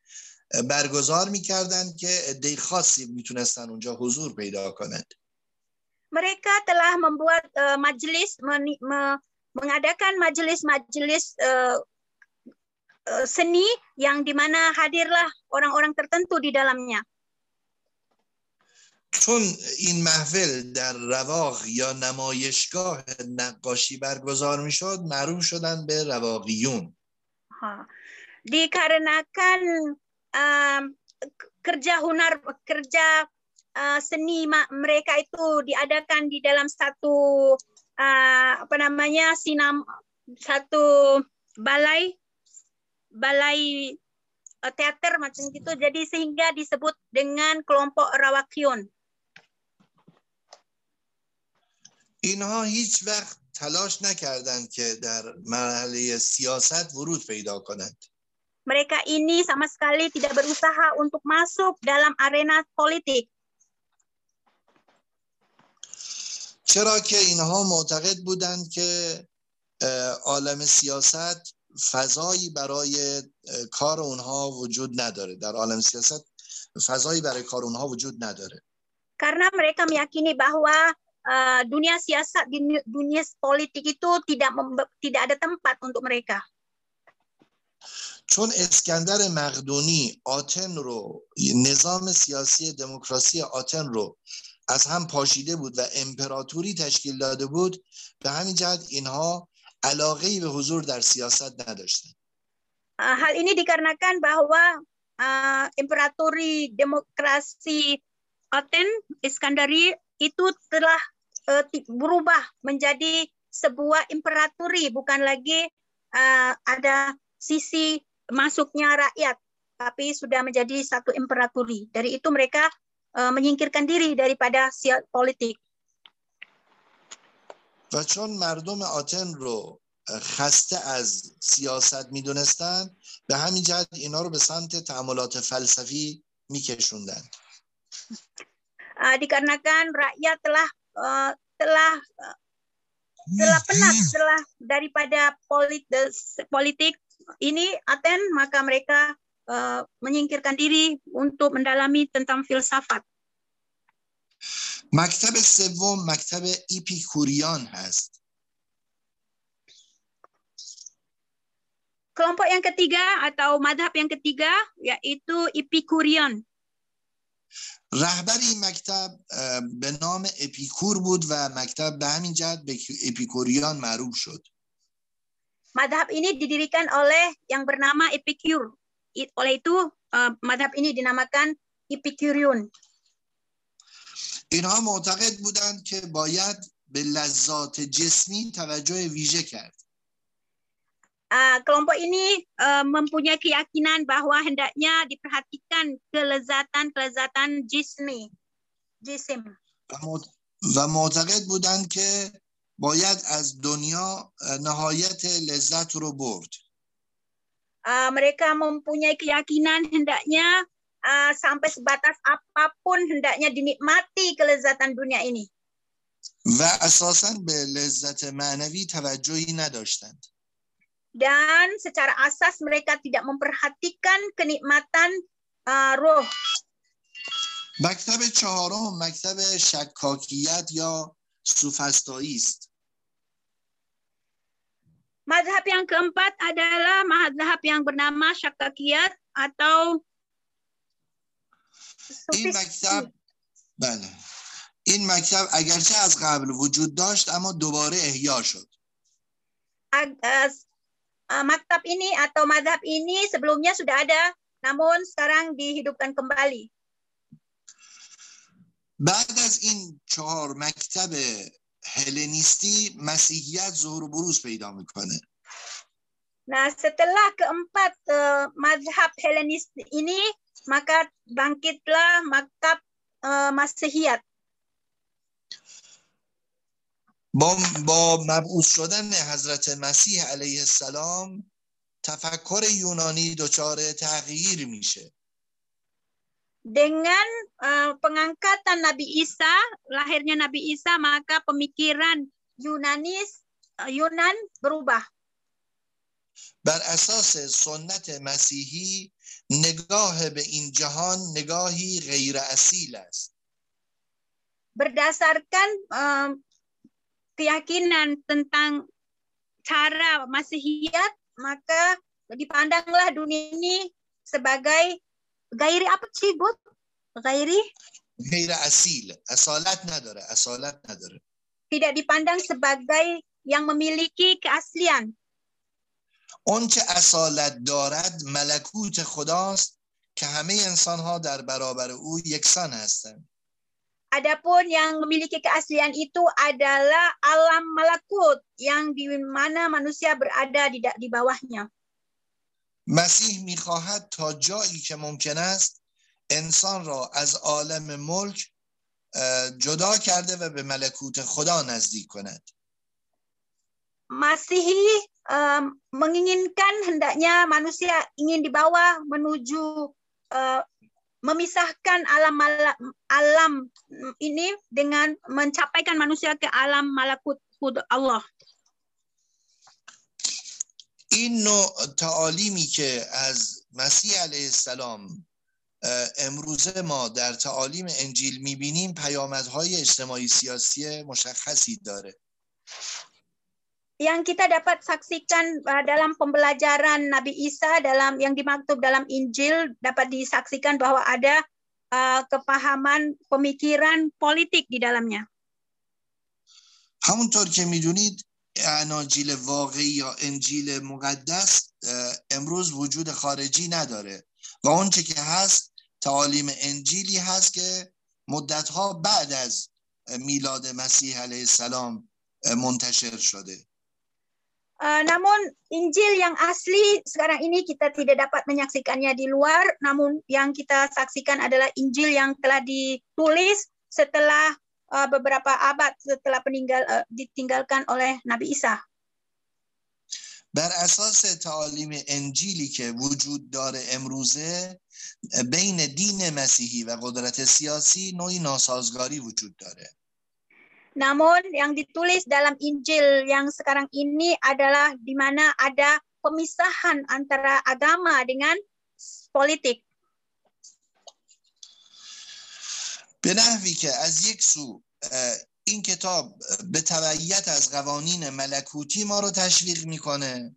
برگزار می‌کردند که عده خاصی می‌تونستن اونجا حضور پیدا کنند. Mereka telah membuat majelis mengadakan majelis-majelis seni yang dimana hadirlah orang-orang tertentu di dalamnya. چون این محفل در رواق یا نمایشگاه نقاشی برگزار می‌شد، معروف شدند به رواقیون. Dikarenakan kerja hunar, kerja seni mereka itu diadakan di dalam satu satu balai teater macam gitu, jadi sehingga disebut dengan kelompok Rawaqiun. اینها هیچ وقت تلاش نکردند که در مرحله سیاست ورود پیدا کنند. Mereka ini sama sekali tidak berusaha untuk masuk dalam arena politik. چرا که اینها معتقد بودند که عالم سیاست فضایی برای کار اونها وجود نداره. در عالم سیاست فضایی برای کار اونها وجود نداره. Karena mereka meyakini bahwa dunia siasat, dunia politik itu tidak ada tempat untuk mereka. چون اسکندر مقدونی آتن رو، نظام سیاسی دموکراسی آتن رو از هم پاشیده بود و امپراتوری تشکیل داده بود، به همین جهت اینها علاقه‌ای به حضور در سیاست نداشتند. Hal ini dikarenakan bahwa imperatori demokrasi Aten Iskandari itu telah berubah menjadi sebuah imperaturi, bukan lagi ada sisi masuknya rakyat, tapi sudah menjadi satu imperaturi. Dari itu mereka menyingkirkan diri daripada politik. و چون مردم آتن رو خسته از سیاست میدونستن، به همین جهت اینا رو به سمت تأملات فلسفی میکشوندن. Dikarenakan rakyat telah penat daripada politik ini Aten, maka mereka menyingkirkan diri untuk mendalami tentang filsafat. مکتب سوم مکتب ایپیکوریان هست. Kelompok yang ketiga atau madhab yang ketiga yaitu Epicurian. رهبر این مکتب به نام اپیکور بود و مکتب به همین جهت به اپیکوریان معروف شد. Madhab ini didirikan oleh yang bernama Epicure. Oleh itu madhab ini dinamakan Epicurean. اینها معتقد بودند که باید به لذات جسمی توجه ویژه کرد. Kelompok ini mempunyai keyakinan bahwa hendaknya diperhatikan kelezatan jismi. و معتقد بودند که باید از دنیا نهایت لذت رو برد. Mereka mempunyai keyakinan hendaknya sampai sebatas apapun hendaknya dinikmati kelezatan dunia ini. و اساساً به لذت معنوی توجهی نداشتند. Dan secara asas mereka tidak memperhatikan kenikmatan roh. مکتب چهارم مکتب شکاکیت یا سوفسطایی است. مذهب yang keempat adalah mazhab yang bernama Syakakiyat atau این مکتب این مکتب اگرچه از قبل وجود داشت اما دوباره احیا شد. Maktab ini atau mazhab ini sebelumnya sudah ada, namun sekarang dihidupkan kembali. بعد از این چهار مکتب هلنیستی مسیحیت ظهور و بروز پیدا میکنه. Nah, setelah keempat mazhab Helenis ini, maka bangkitlah mazhab Masihiyat. با مبعوث شدن حضرت مسیح علیه السلام تفکر یونانی دچار تغییر میشه. Dengan pengangkatan Nabi Isa, lahirnya Nabi Isa, maka pemikiran Yunan berubah. بر اساس سنت مسیحی نگاه به این جهان نگاهی غیر اصیل است. Berdasarkan keyakinan tentang cara Masihiyat, maka dipandanglah dunia ini sebagai gairi apa sih, Bu? Gairi? Gairi asil, asalat nadare. Tidak dipandang sebagai yang memiliki keaslian. آنچه اصالت دارد ملکوت خداست که همه انسان‌ها در برابر او یکسان هستند. Adapun yang memiliki keaslian itu adalah alam malakut yang di mana manusia berada di bawahnya. مسیح می‌خواهد تا جایی که ممکن است انسان را از عالم ملک جدا کرده و به ملکوت خدا نزدیک کند. Masihi menginginkan hendaknya manusia ingin dibawa menuju memisahkan alam ini dengan mencapaikan manusia ke alam malakut Allah. این نوع تعالیمی که از مسیح علیه السلام امروزه ما در تعالیم انجیل می‌بینیم پیامدهای اجتماعی سیاسی مشخصی داره. Yang kita dapat saksikan dalam pembelajaran Nabi Isa dalam yang dimaktub dalam Injil dapat disaksikan bahwa ada kepahaman pemikiran politik di dalamnya. همونطور که می‌دونید اناجیل واقعی یا انجیل مقدس امروز وجود خارجی نداره و آنچه که هست تعالیم انجیلی هست که مدت‌ها بعد از میلاد مسیح علیه السلام منتشر شده. Namun Injil yang asli sekarang ini kita tidak dapat menyaksikannya di luar, namun yang kita saksikan adalah Injil yang telah ditulis setelah beberapa abad setelah ditinggalkan oleh Nabi Isa. بر اساس تعالیم انجیلی که وجود داره امروزه بین دین مسیحی و قدرت سیاسی نوعی ناسازگاری وجود داره. Namun yang ditulis dalam Injil yang sekarang ini adalah di mana ada pemisahan antara agama dengan politik. به نحوی که از یک سو این کتاب به تبعیت از قوانین ملکوتی ما رو تشویق میکنه.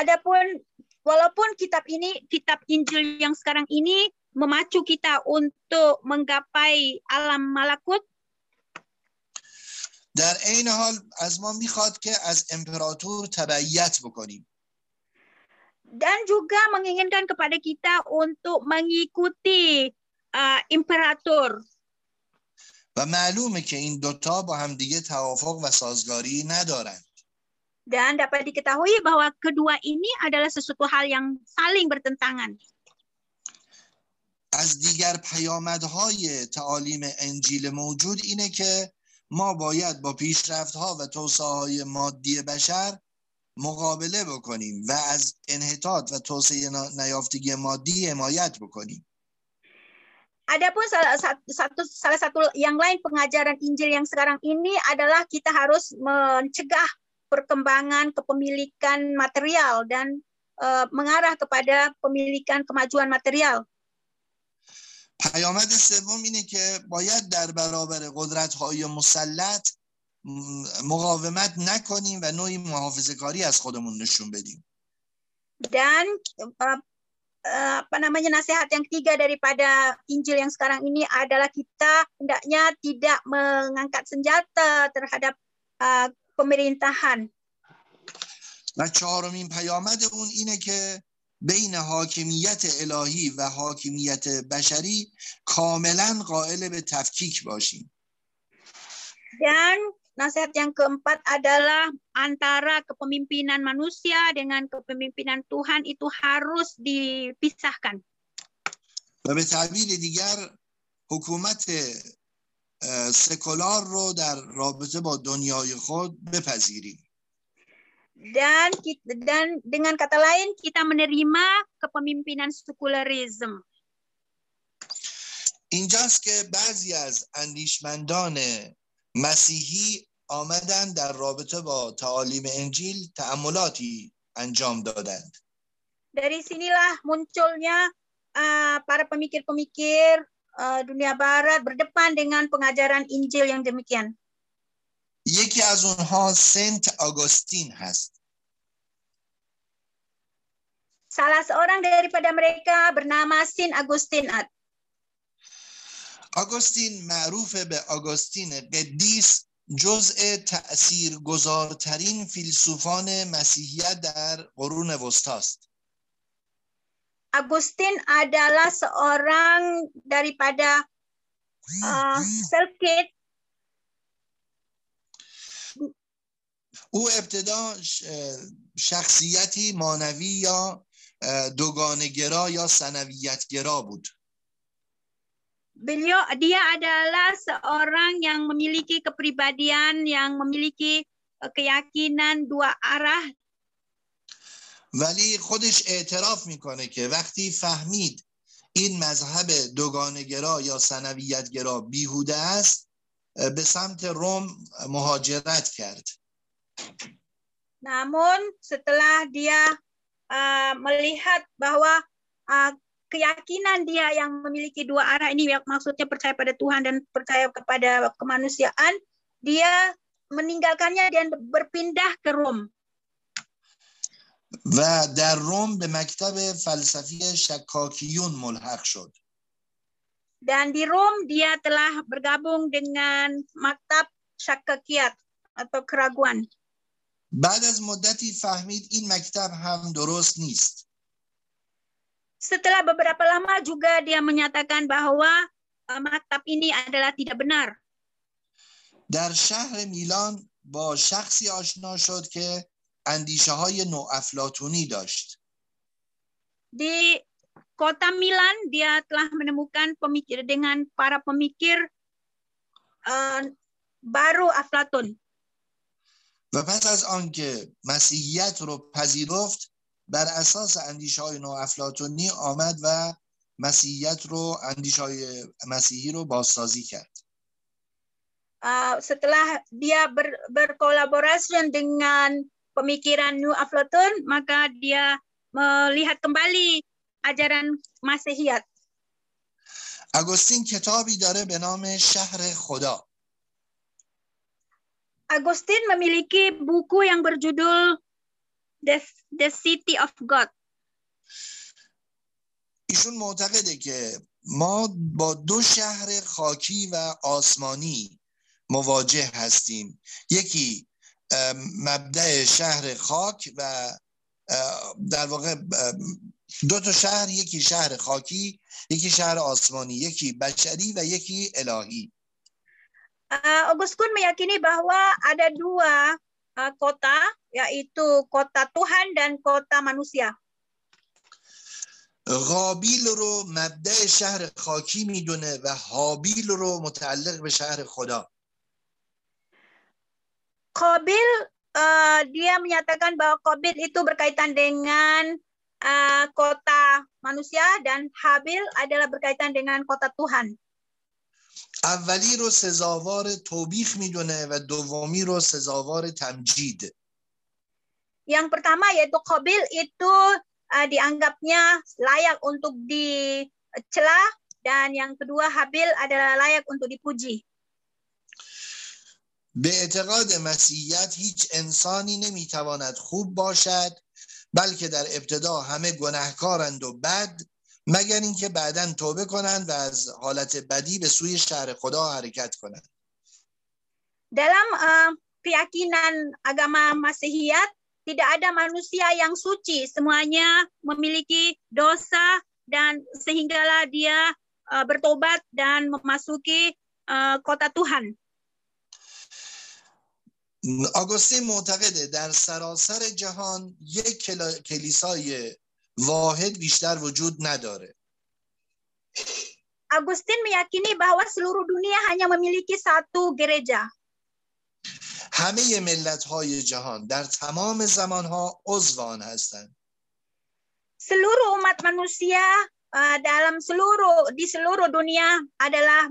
Adapun walaupun kitab Injil yang sekarang ini memacu kita untuk menggapai alam malakut. در این حال از ما میخواد که از امپراتور تبعیت بکنیم. Dan juga menginginkan kepada kita untuk mengikuti imperator. و معلومه که این دوتا با هم دیگه توافق و سازگاری ندارن. Dan dapat diketahui bahwa kedua ini adalah sesuatu hal yang saling bertentangan. از دیگر پیامدهای تعالیم انجیل موجود اینه که ما باید با پیشرفت‌ها و توسعه‌های مادی بشر مقابله بکنیم و از انحطاط و توسعه نیافتگی مادی حمایت بکنیم. Adapun salah satu yang lain pengajaran Injil yang sekarang ini adalah kita harus mencegah perkembangan kepemilikan material dan mengarah kepada pemilikan kemajuan material. پیامد سوم اینه که باید در برابر قدرت‌های مسلط مقاومت نکنیم و نوعی محافظه‌کاری از خودمون نشون بدیم. Dan nasihat yang ketiga daripada Injil yang sekarang ini adalah kita hendaknya tidak mengangkat senjata terhadap pemerintahan. و چهارمین پیامد اون اینه که بین حاکمیت الهی و حاکمیت بشری کاملا قائل به تفکیک باشیم. Dan nasihat yang keempat adalah antara kepemimpinan manusia dengan kepemimpinan Tuhan itu harus dipisahkan. و به تعبیر دیگر حکومت سکولار رو در رابطه با دنیای خود بپذیریم. Dan dengan kata lain kita menerima kepemimpinan sekularisme. اینجاست که بعضی از اندیشمندان مسیحی آمدن در رابطه با تعالیم انجیل تأملاتی انجام دادند. Dari sinilah munculnya para pemikir-pemikir dunia barat berdepan dengan pengajaran Injil yang demikian. یکی از اونها سنت آگوستین هست. Salah seorang daripada mereka bernama Saint Augustine. آگوستین معروف به آگوستین قدیس، جزء تأثیرگذارترین فیلسوفان مسیحیت در قرون وسطی است. Augustine adalah seorang daripada Sokrates. او ابتدا شخصیتی مانوی یا دوگانه‌گرا یا ثانویت‌گرا بود. Beliau dia adalah seorang yang memiliki kepribadian yang memiliki keyakinan dua arah. ولی خودش اعتراف میکنه که وقتی فهمید این مذهب دوگانه‌گرا یا ثانویت‌گرا بیهوده است به سمت روم مهاجرت کرد. Namun setelah dia melihat bahwa keyakinan dia yang memiliki dua arah ini, maksudnya percaya pada Tuhan dan percaya kepada kemanusiaan, dia meninggalkannya dan berpindah ke Rom. و در روم به مکتب فلسفی شکاکیون ملحق شد. Dan di Rom dia telah bergabung dengan maktab syakakiyat atau keraguan. بعد از مدتی فهمید این مکتب هم درست نیست. Setelah beberapa lama juga dia menyatakan bahwa maktab ini adalah tidak benar. در شهر میلان با شخصی آشنا شد که اندیشه‌های نوافلاطونی داشت. Di kota Milan dia telah menemukan pemikir dengan para pemikir baru Aflatun. و پس از آنکه مسیحیت رو پذیرفت بر اساس اندیشه‌های نوافلاطونی آمد و مسیحیت رو اندیشه‌های مسیحی رو بازسازی کرد. Setelah dia berkolaborasi dengan pemikiran New Aflatun, maka dia melihat kembali ajaran مسیحیت. آگوستین کتابی داره به نام شهر خدا. Augustine memiliki buku yang berjudul The City of God. ایشون معتقده که ما با دو شهر خاکی و آسمانی مواجه هستیم. یکی مبدأ شهر خاک و در واقع دو تا شهر، یکی شهر خاکی، یکی شهر آسمانی، یکی بشری و یکی الهی. Augustine meyakini bahwa ada dua kota, yaitu kota Tuhan dan kota manusia. غابیل رو مبدأ شهر خاکی میدونه و هابیل رو متعلق به شهر خدا. قابیل dia menyatakan bahwa قابیل itu berkaitan dengan kota manusia dan هابیل adalah berkaitan dengan kota Tuhan. اولی رو سزاوار توبیخ میدونه و دومی رو سزاوار تمجید. Yang pertama yaitu Qabil itu dianggapnya layak untuk dicela dan yang kedua Habil adalah layak untuk dipuji. به اعتقاد مسیحیت هیچ انسانی نمیتواند خوب باشد بلکه در ابتدا همه گناهکارند و بد، مگر اینکه بعداً توبه کنند و از حالت بدی به سوی شهر خدا حرکت کنند. Dalam keyakinan agama Masihiyat tidak ada manusia yang suci, semuanya memiliki dosa dan sehinggalah dia bertobat dan memasuki kota Tuhan. آگوستین معتقده در سراسر جهان یک کلیسای واحد بیشتر وجود نداره. آگوستین meyakini bahwa seluruh dunia hanya memiliki satu gereja. همه ملت‌های جهان در تمام زمان‌ها عضو آن هستند. Seluruh umat manusia di seluruh dunia adalah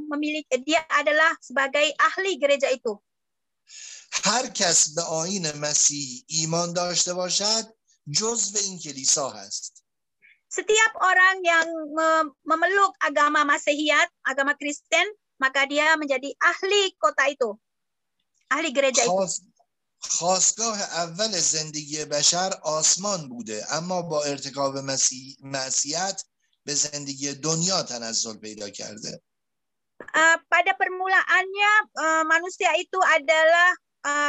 dia adalah sebagai ahli gereja itu. هر کس به آیین مسیح ایمان داشته باشد جزو این کلیسا هست. Setiap orang yang memeluk agama Masihiyat, agama Kristen, maka dia menjadi ahli kota itu. ahli gereja itu. خواستگاه اول زندگی بشر آسمان بوده، اما با ارتکاب معصیت به زندگی دنیا تنزل پیدا کرده. Pada permulaannya manusia itu adalah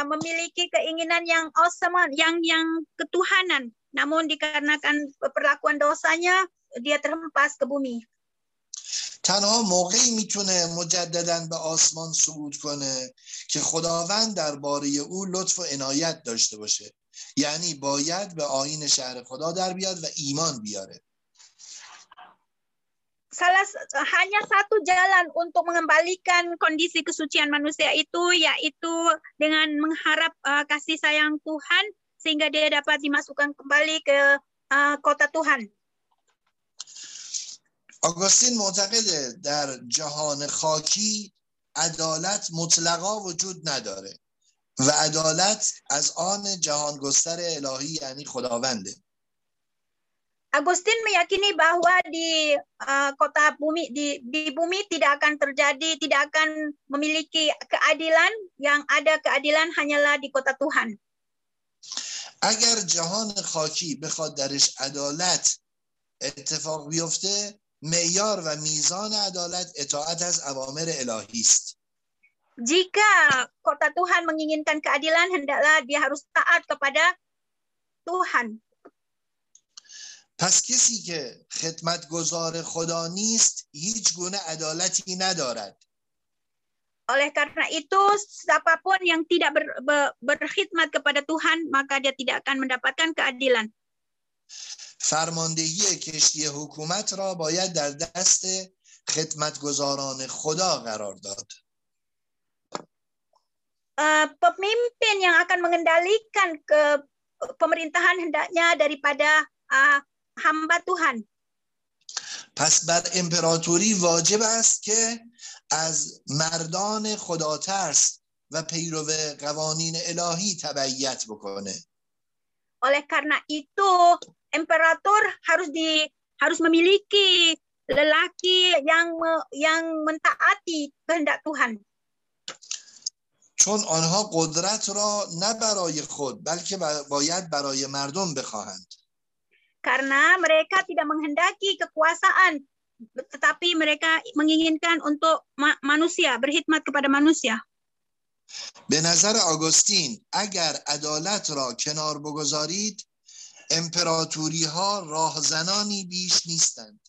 memiliki keinginan yang osman, yang ketuhanan. Namun dikarenakan perlakuan dosanya dia terhempas ke bumi. تنها موقعی میتونه مجدداً به آسمان صعود کنه که خداوند درباره او لطف و عنایت داشته باشه. یعنی باید به آیین شهر خدا در بیاد و ایمان بیاره. Hanya satu jalan untuk mengembalikan kondisi kesucian manusia itu, yaitu dengan mengharap kasih sayang Tuhan sehingga dia dapat dimasukkan kembali ke kota Tuhan. آگوستین معتقده در جهان خاکی عدالت مطلقا وجود نداره و عدالت از آن جهان گستر الهی یعنی خداونده. Agustin meyakini bahwa di kota bumi di bumi tidak akan terjadi, tidak akan memiliki keadilan, yang ada keadilan hanyalah di kota Tuhan. Agar jahan khaki bekhad darish adalat ittefaq biyofte, meyar va mizan adalat itaat az awamir ilahi ist. Jika kota Tuhan menginginkan keadilan, hendaklah dia harus taat kepada Tuhan. پس کسی که خدمتگزار خدا نیست هیچ گونه عدالتی ندارد. Oleh karena itu siapapun yang tidak berkhidmat kepada Tuhan maka dia tidak akan mendapatkan keadilan. فرماندهی کشتی حکومت را باید در دست خدمتگزاران خدا قرار داد. Pemimpin yang akan mengendalikan pemerintahan hendaknya daripada hamba Tuhan. پس بر امپراتوری واجب است که از مردان خداترس و پیرو قوانین الهی تبعیت بکنه. Oleh karena itu imperator harus memiliki lelaki yang mentaati kehendak Tuhan. چون آنها قدرت را نه برای خود بلکه باید برای مردم بخواهند. Karena mereka tidak menghendaki kekuasaan, tetapi mereka menginginkan untuk manusia, berkhidmat kepada manusia. به نظر آگوستین اگر عدالت را کنار بگذارید امپراتوری ها راهزنانی بیش نیستند.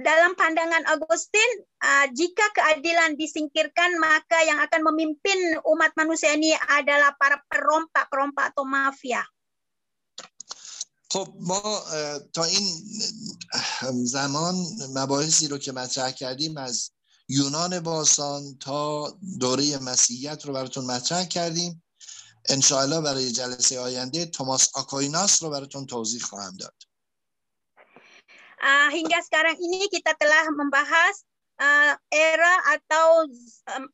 Dalam pandangan Agustin, jika keadilan disingkirkan, maka yang akan memimpin umat manusia ini adalah para perompak-perompak atau mafia. خب ما تا این زمان مباحثی رو که مطرح کردیم از یونان باستان تا دوره مسیحیت رو براتون مطرح کردیم. انشاءالله برای جلسه آینده توماس آکویناس رو براتون توضیح خواهم داد. Hingga sekarang ini kita telah membahas era atau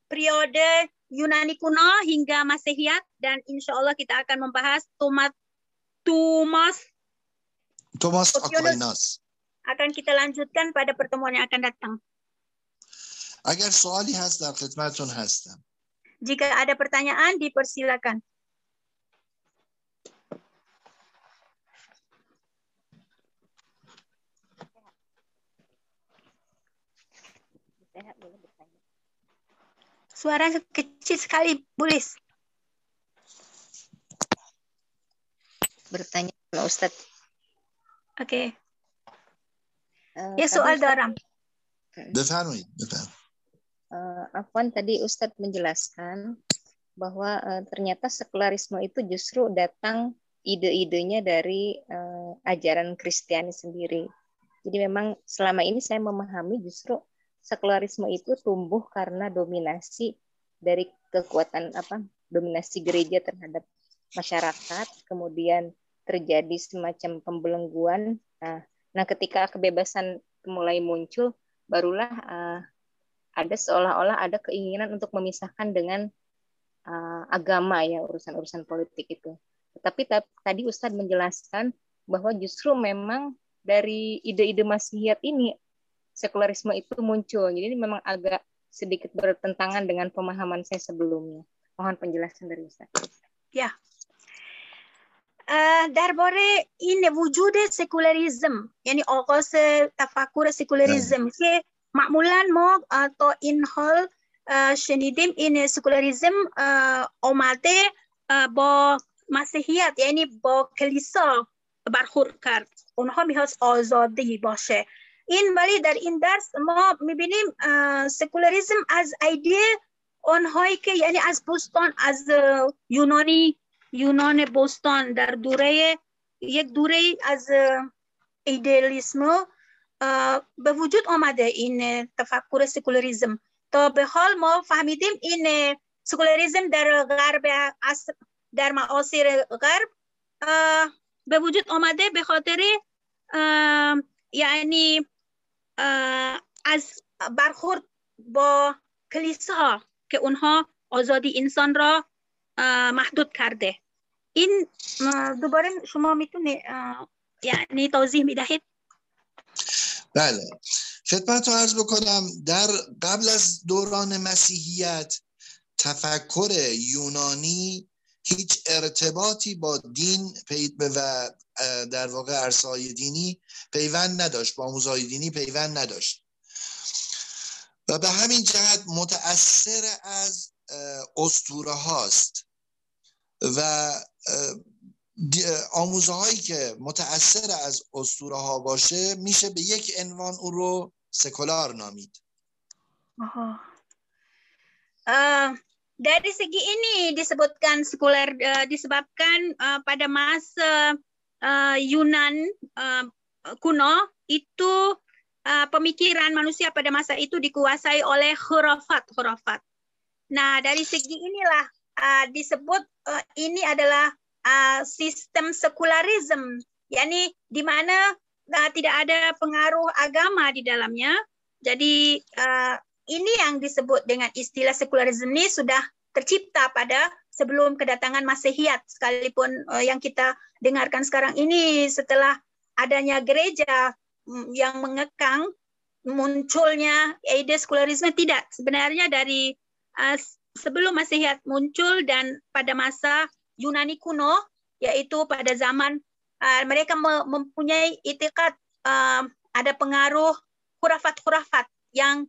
periode Yunani kuno hingga Masihiyat, dan insyaallah kita akan membahas Thomas Aquinas. Akan kita lanjutkan pada pertemuan yang akan datang. Agar soali hastam khidmatun hastam. Jika ada pertanyaan dipersilakan. Suara kecil sekali, Bulis. Bertanya sama Ustadz. Oke. Ya, soal daram. Afwan, tadi Ustadz menjelaskan bahwa ternyata sekularisme itu justru datang ide-idenya dari ajaran Kristiani sendiri. Jadi memang selama ini saya memahami justru sekularisme itu tumbuh karena dominasi dari kekuatan dominasi gereja terhadap masyarakat, kemudian terjadi semacam pembelengguan. Nah, ketika kebebasan mulai muncul, barulah ada seolah-olah ada keinginan untuk memisahkan dengan agama, ya, urusan-urusan politik itu. Tapi tadi Ustadz menjelaskan bahwa justru memang dari ide-ide Masihiyat ini sekularisme itu muncul. Jadi ini memang agak sedikit bertentangan dengan pemahaman saya sebelumnya. Mohon penjelasan dari Ustadz. Ya. درباره این وجود سکولاریسم، یعنی آغاز تفکر سکولاریسم که معمولا ما تا این حال شنیدیم این سکولاریسم آمده با مسیحیت یعنی با کلیسا برخورد کرد، اونها میخواست آزادی باشه. این ولی در این درس ما میبینیم سکولاریسم از ایده اونهایی که یعنی از بوستان، از یونان باستان در دوره یک دوره از ایدئالیسم به وجود آمده این تفکر سکولاریسم. تا به حال ما فهمیدیم این سکولاریسم در غرب در معاصر غرب به وجود آمده به خاطر یعنی از برخورد با کلیساها که اونها آزادی انسان را محدود کرده. این دوباره شما میتونه یعنی توضیح میدهید؟ بله، خدمت رو عرض بکنم. در قبل از دوران مسیحیت تفکر یونانی هیچ ارتباطی با دین و در واقع عرصه‌های دینی پیوند نداشت، با آموزهای دینی پیوند نداشت و به همین جهت متأثر از اسطوره هاست و آموزه هایی که متأثر از اسطوره ها باشه میشه به یک عنوان او رو سکولار نامید. Dari segi ini disebutkan sekuler disebabkan pada masa Yunan kuno itu pemikiran manusia pada masa itu dikuasai oleh khurafat. Nah, dari segi inilah disebut ini adalah sistem sekularisme, yakni di mana tidak ada pengaruh agama di dalamnya. Jadi ini yang disebut dengan istilah sekularisme ini sudah tercipta pada sebelum kedatangan Masihiyat, sekalipun yang kita dengarkan sekarang ini setelah adanya gereja yang mengekang munculnya ide sekularisme. Tidak, sebenarnya dari sebelum Masihiyat muncul dan pada masa Yunani kuno, yaitu pada zaman mereka mempunyai itikad ada pengaruh khurafat-khurafat yang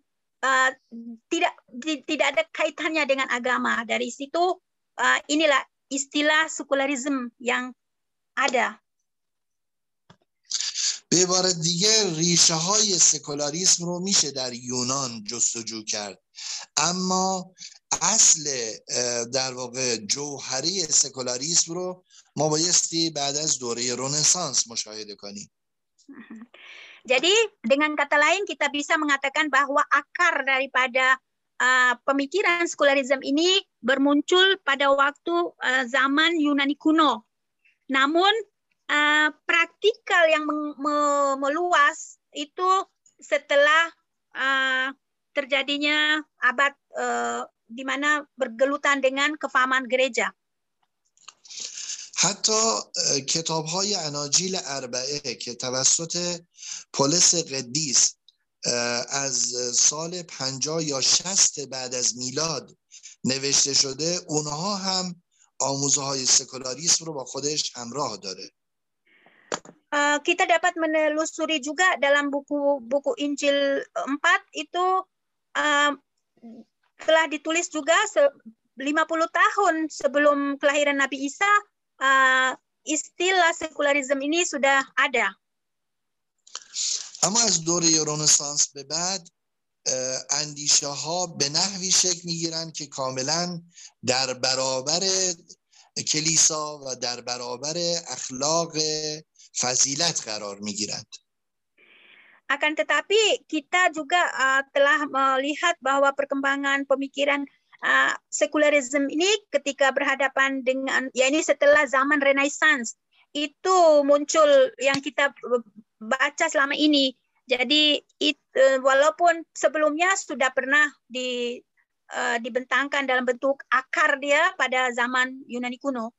tidak ada kaitannya dengan agama. Dari situ inilah istilah sekularisme yang ada. به عبارت دیگه ریشه های سکولاریسم رو میشه در یونان جستجو کرد، اما اصل در واقع جوهری سکولاریسم رو ما بایستی بعد از دوره رنسانس مشاهده کنیم. Jadi dengan kata lain kita bisa mengatakan bahwa akar daripada pemikiran sekularisme ini bermuncul pada waktu zaman Yunani kuno. Namun praktikal yang meluas itu setelah terjadinya abad di mana bergelutan dengan kefahaman gereja. حتی کتاب‌های اناجیل اربعه که توسط پولس قدیس از سال 50 یا 60 بعد از میلاد نوشته شده، اونها هم آموزه‌های سکولاریسم رو با خودش همراه داره. Kita dapat menelusuri juga dalam buku Injil 4 itu telah ditulis juga 50 tahun sebelum kelahiran Nabi Isa, istilah sekularisme ini sudah ada. اما از دوره رنسانس به بعد اندیشه ها به نحوی شکل میگیرند که کاملا در برابر کلیسا و در برابر اخلاق فضیلت قرار میگیرند. Akan tetapi kita juga telah melihat bahwa perkembangan pemikiran sekularisme ini ketika berhadapan dengan, ya ini setelah zaman Renaissance, itu muncul yang kita baca selama ini. Jadi walaupun sebelumnya sudah pernah dibentangkan dalam bentuk akar dia pada zaman Yunani kuno.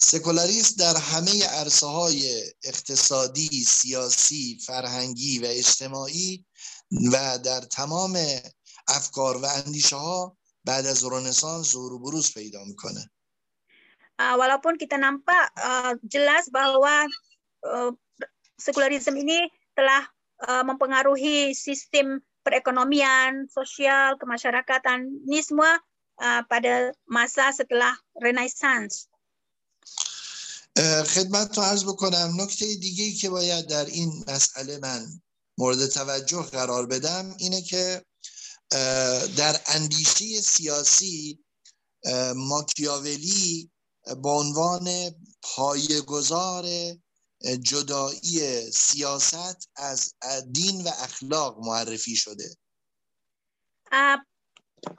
سکولاریسم در همه عرصه‌های اقتصادی، سیاسی، فرهنگی و اجتماعی و در تمام افکار و اندیشه‌ها بعد از رنسانس ظهور و بروز پیدا می‌کنه. Walaupun kita nampak jelas bahwa sekularisme ini telah mempengaruhi sistem perekonomian, sosial, kemasyarakatan, ini semua pada masa setelah Renaissance. خدمتتون عرض بکنم نکته دیگه‌ای که باید در این مسئله من مورد توجه قرار بدم اینه که در اندیشه سیاسی ماکیاولی با عنوان پایه‌گذار جدایی سیاست از دین و اخلاق معرفی شده.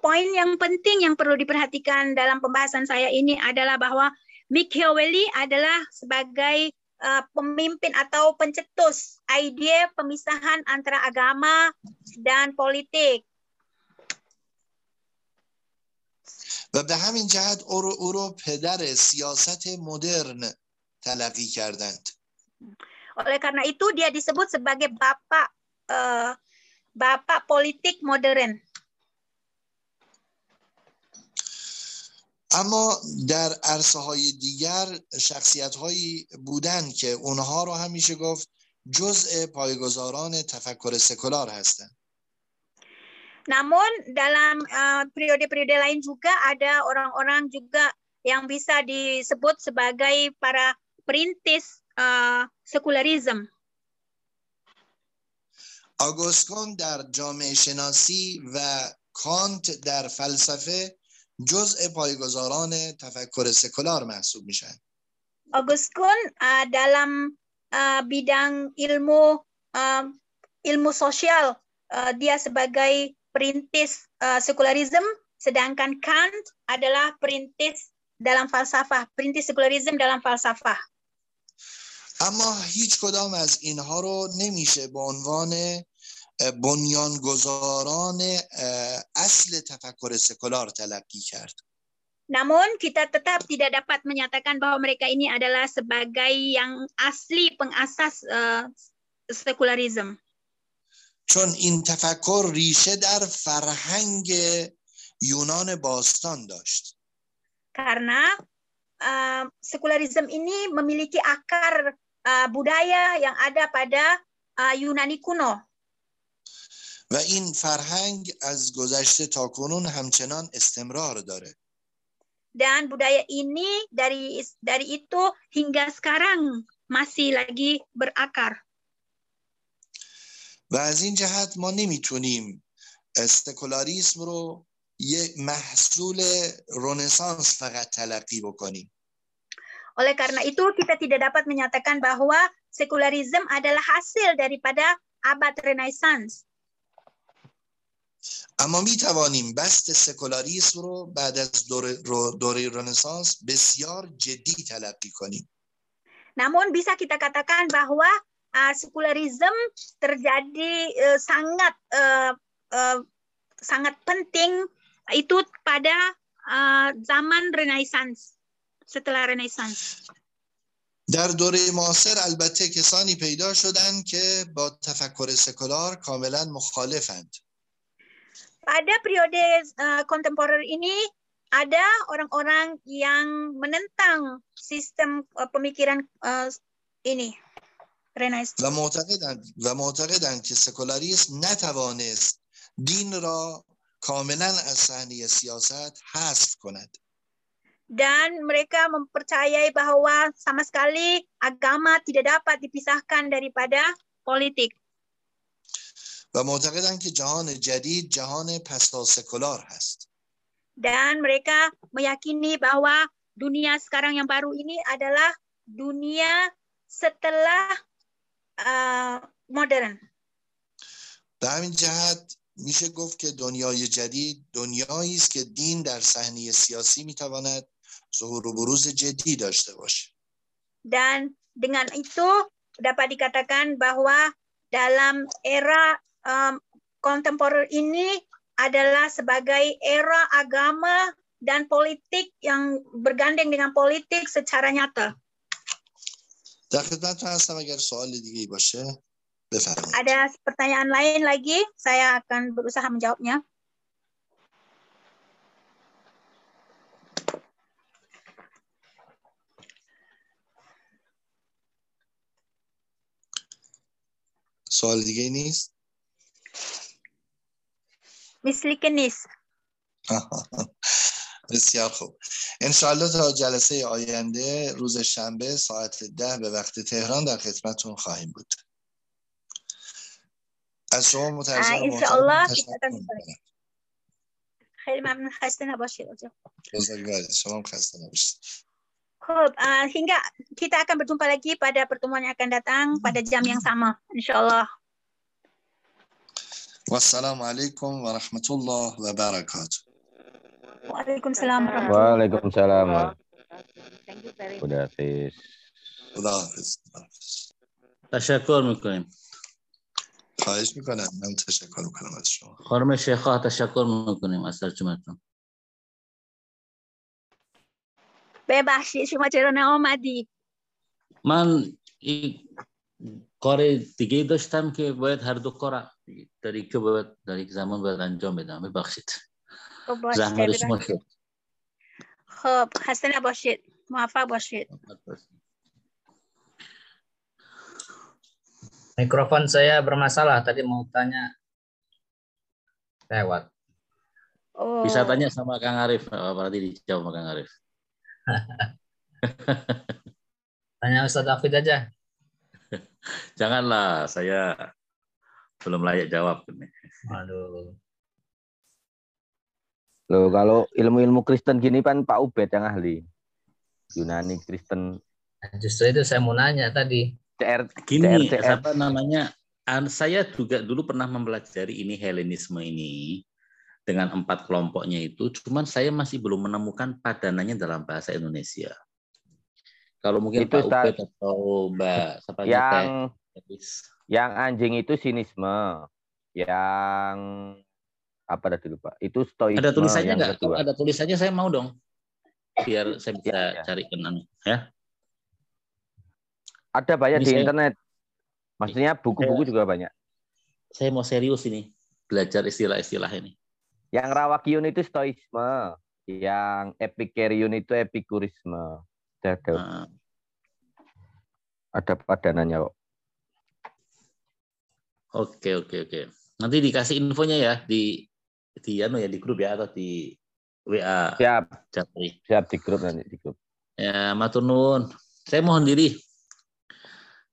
Poin yang penting yang perlu diperhatikan dalam pembahasan saya ini adalah bahwa Machiavelli adalah sebagai pemimpin atau pencetus ide pemisahan antara agama dan politik. و به همین جهت او را پدر سیاست مدرن تلقی کردند. Oleh karena itu dia disebut sebagai bapak politik modern. اما در عرصه‌های دیگر شخصیت‌هایی بودند که اونها رو همیشه گفت جزء پایه‌گذاران تفکر سکولار هستند. Namun dalam periode-periode lain juga ada orang-orang juga yang bisa disebut sebagai para perintis sekularisme. آگوستین در جامعه شناسی و کانت در فلسفه جزء پایه‌گذاران تفکر سکولار محسوب میشن. آگوستین dalam bidang ilmu sosial dia sebagai perintis sekularisme, sedangkan Kant adalah perintis dalam falsafah, perintis sekularisme dalam falsafah. اما هیچ کدام از اینها رو نمیشه به عنوان بنیانگذاران اصل تفکر سکولار تلقی کرد. Namun kita tetap tidak dapat menyatakan bahwa mereka ini adalah sebagai yang asli pengasas sekularisme. چون این تفکر ریشه در فرهنگ یونان باستان داشت. Karena sekularisme ini memiliki akar budaya yang ada pada Yunani kuno. و این فرهنگ از گذشته تا کنون همچنان استمرار داره. Dan budaya ini dari itu hingga sekarang masih lagi berakar. و از این جهت ما نمیتونیم سکولاریسم رو یه محصول رنسانس فقط تلقی بکنیم. Oleh karena itu kita tidak dapat menyatakan bahwa sekularisme adalah hasil daripada abad Renaissance. اما می توانیم بست سکولاریسم رو بعد از دوره رنسانس بسیار جدی تلقی کنیم. Namun bisa kita katakan bahwa sekularisme terjadi sangat penting itu pada zaman Renaissance, setelah Renaissance. در دوره معاصر البته کسانی پیدا شدند که با تفکر سکولار کاملا مخالفند. Pada periode kontemporer ini ada orang-orang yang menentang sistem pemikiran ini. Renaissance. و معتقدند که سکولاریسم نتوانست دین را کاملا از صحنه سیاست حذف کند. Dan mereka mempercayai bahwa sama sekali agama tidak dapat dipisahkan daripada politik. و معتقدند که جهان جدید جهان پسا سکولار هست. Dan mereka meyakini bahwa dunia sekarang yang baru ini adalah dunia setelah modern. به همین جهت میشه گفت که دنیای جدید دنیایی است که دین در صحنه سیاسی میتواند ظهور و بروز جدی داشته باشه. Dan dengan itu dapat dikatakan bahwa dalam era kontemporer ini adalah sebagai era agama dan politik yang bergandeng dengan politik secara nyata. در خدمتتون هستم اگر سوال دیگه‌ای باشه بفرمایید. Ada pertanyaan lain lagi, saya akan berusaha menjawabnya. سوال دیگه نیست؟ مثل که نیست. بسیار خوب. انشاءالله تا جلسه آینده روز شنبه ساعت 10 به وقت تهران در خدمتتون خواهیم بود. از شما متشکرم. انشاءالله خیلی ممنون. خسته نباشید. بزرگوارید. شما هم خسته نباشید. Khub, hingga kita akan berjumpa lagi pada pertemuan yang akan datang pada jam yang sama, insyaallah. Wassalamualaikum warahmatullahi wabarakatuh. Waalaikumsalam warahmatullahi wabarakatuh. Thank you very much. Udah habis. Tasyakur mukrim. Khahish mikanam, nam tasyakur mukrim az shoma. Khorme shekhah tasyakur mukrim az tarjumatun. ببخشید شما چرا نآمدید؟ من کار دیگه داشتم که باید هر دو کار در یک زمان باید انجام بدم. ببخشید. زحمت شما شد. خب خسته نباشید. موفق باشید. Mikrofon saya bermasalah tadi mau tanya lewat. Oh. Bisa tanya sama Kang Arif, berarti dijawab sama Kang Arif. Tanya Ustaz Hafid aja. Janganlah, saya belum layak jawab. Aduh. Loh, kalau ilmu-ilmu Kristen gini kan Pak Ubed yang ahli Yunani Kristen. Justru itu saya mau nanya tadi. Gini, apa namanya? Saya juga dulu pernah mempelajari ini Helenisme ini. Dengan empat kelompoknya itu, cuman saya masih belum menemukan padanannya dalam bahasa Indonesia. Kalau mungkin itu Pak Ubed atau Mbak siapa yang anjing itu sinisme, yang apa tadi lupa. Itu stoikisme. Ada tulisannya nggak? Ada tulisannya saya mau dong, biar saya bisa cari kenang ya. Ada banyak ini di internet. Maksudnya buku-buku juga banyak. Saya mau serius ini belajar istilah-istilah ini. Yang Rawakion itu stoisme, yang Epicurion itu epikurisme. Ada padanannya kok. Oke. Nanti dikasih infonya ya di grup ya atau di WA. Siap di grup nanti di grup. Ya, matur nuwun. Saya mohon diri.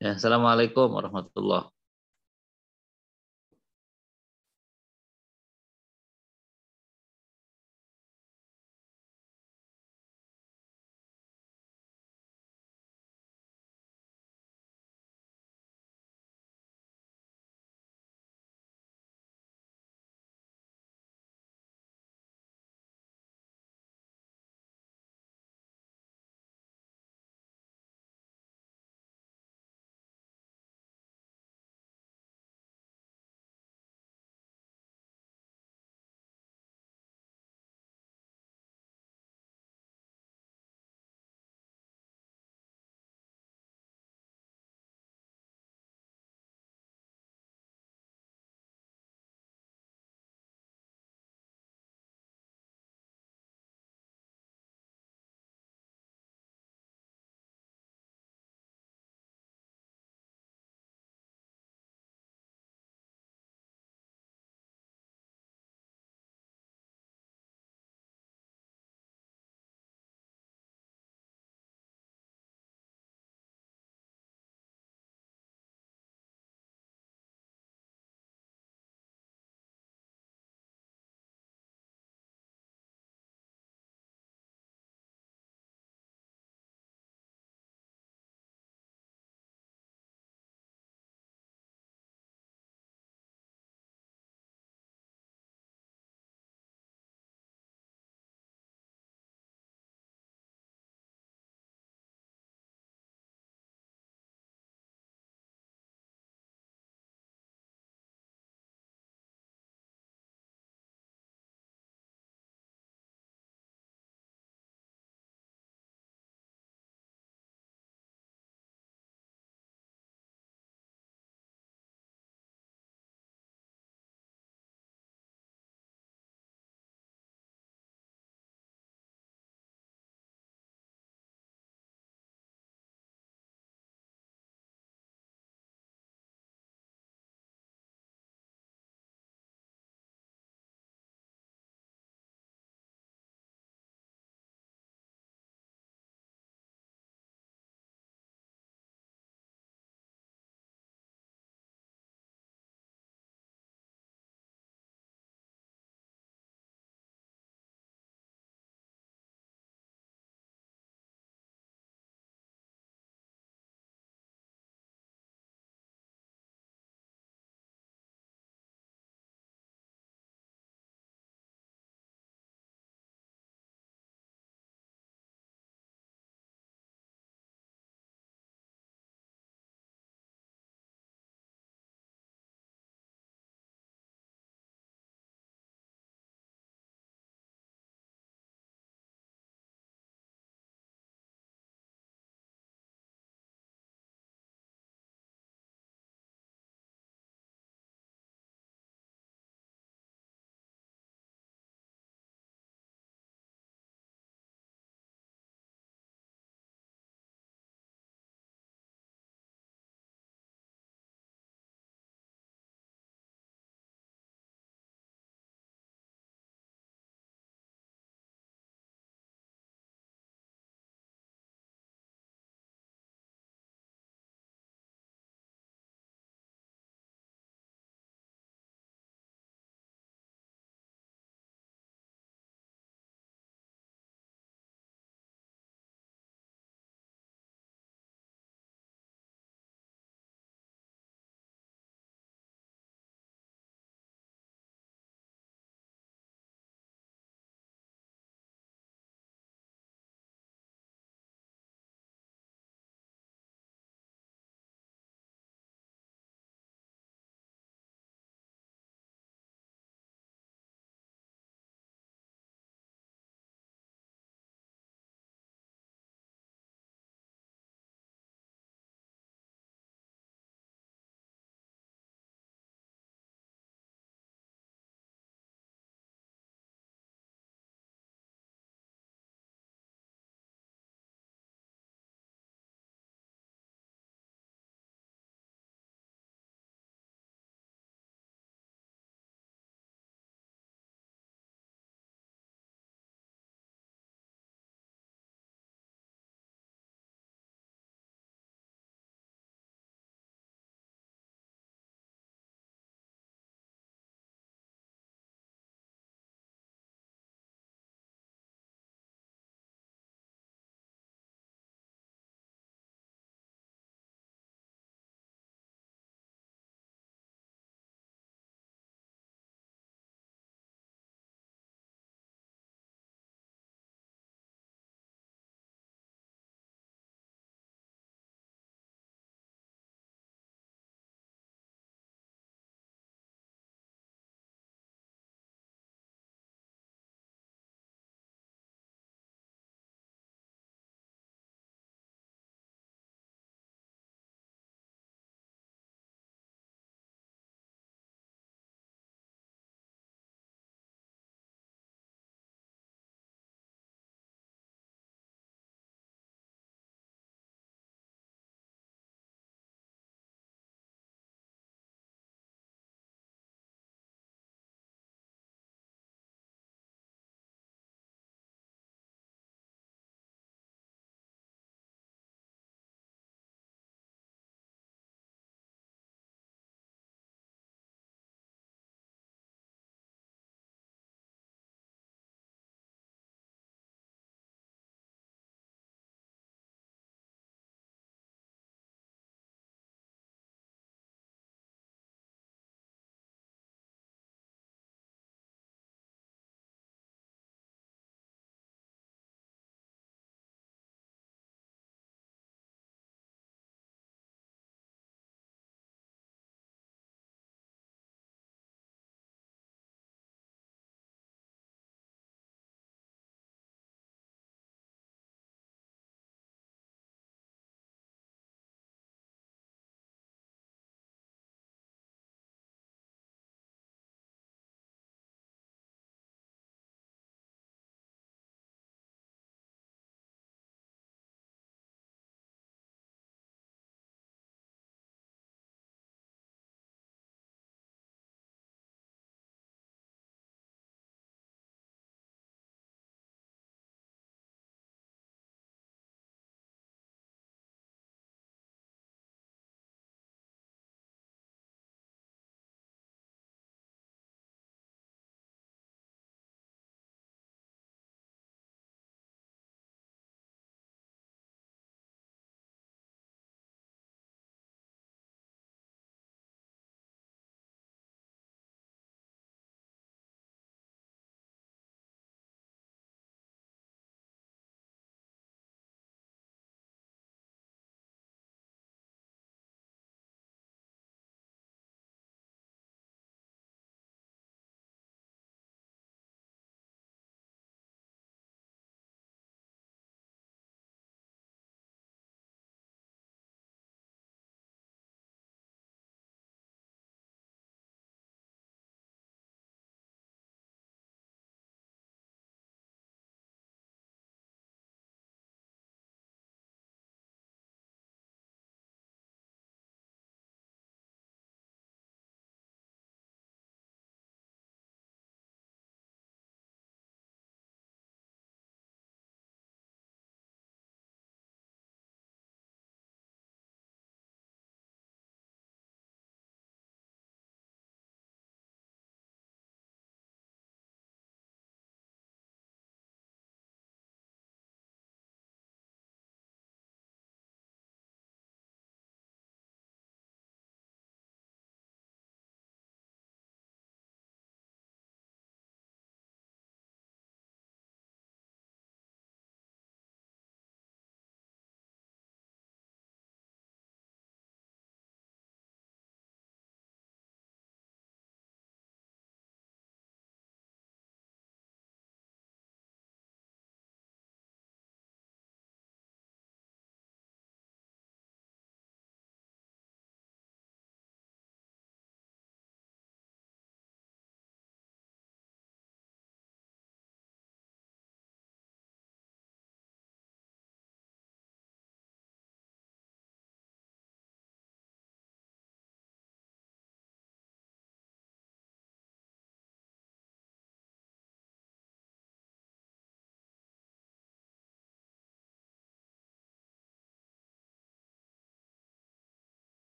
Ya, assalamualaikum warahmatullahi.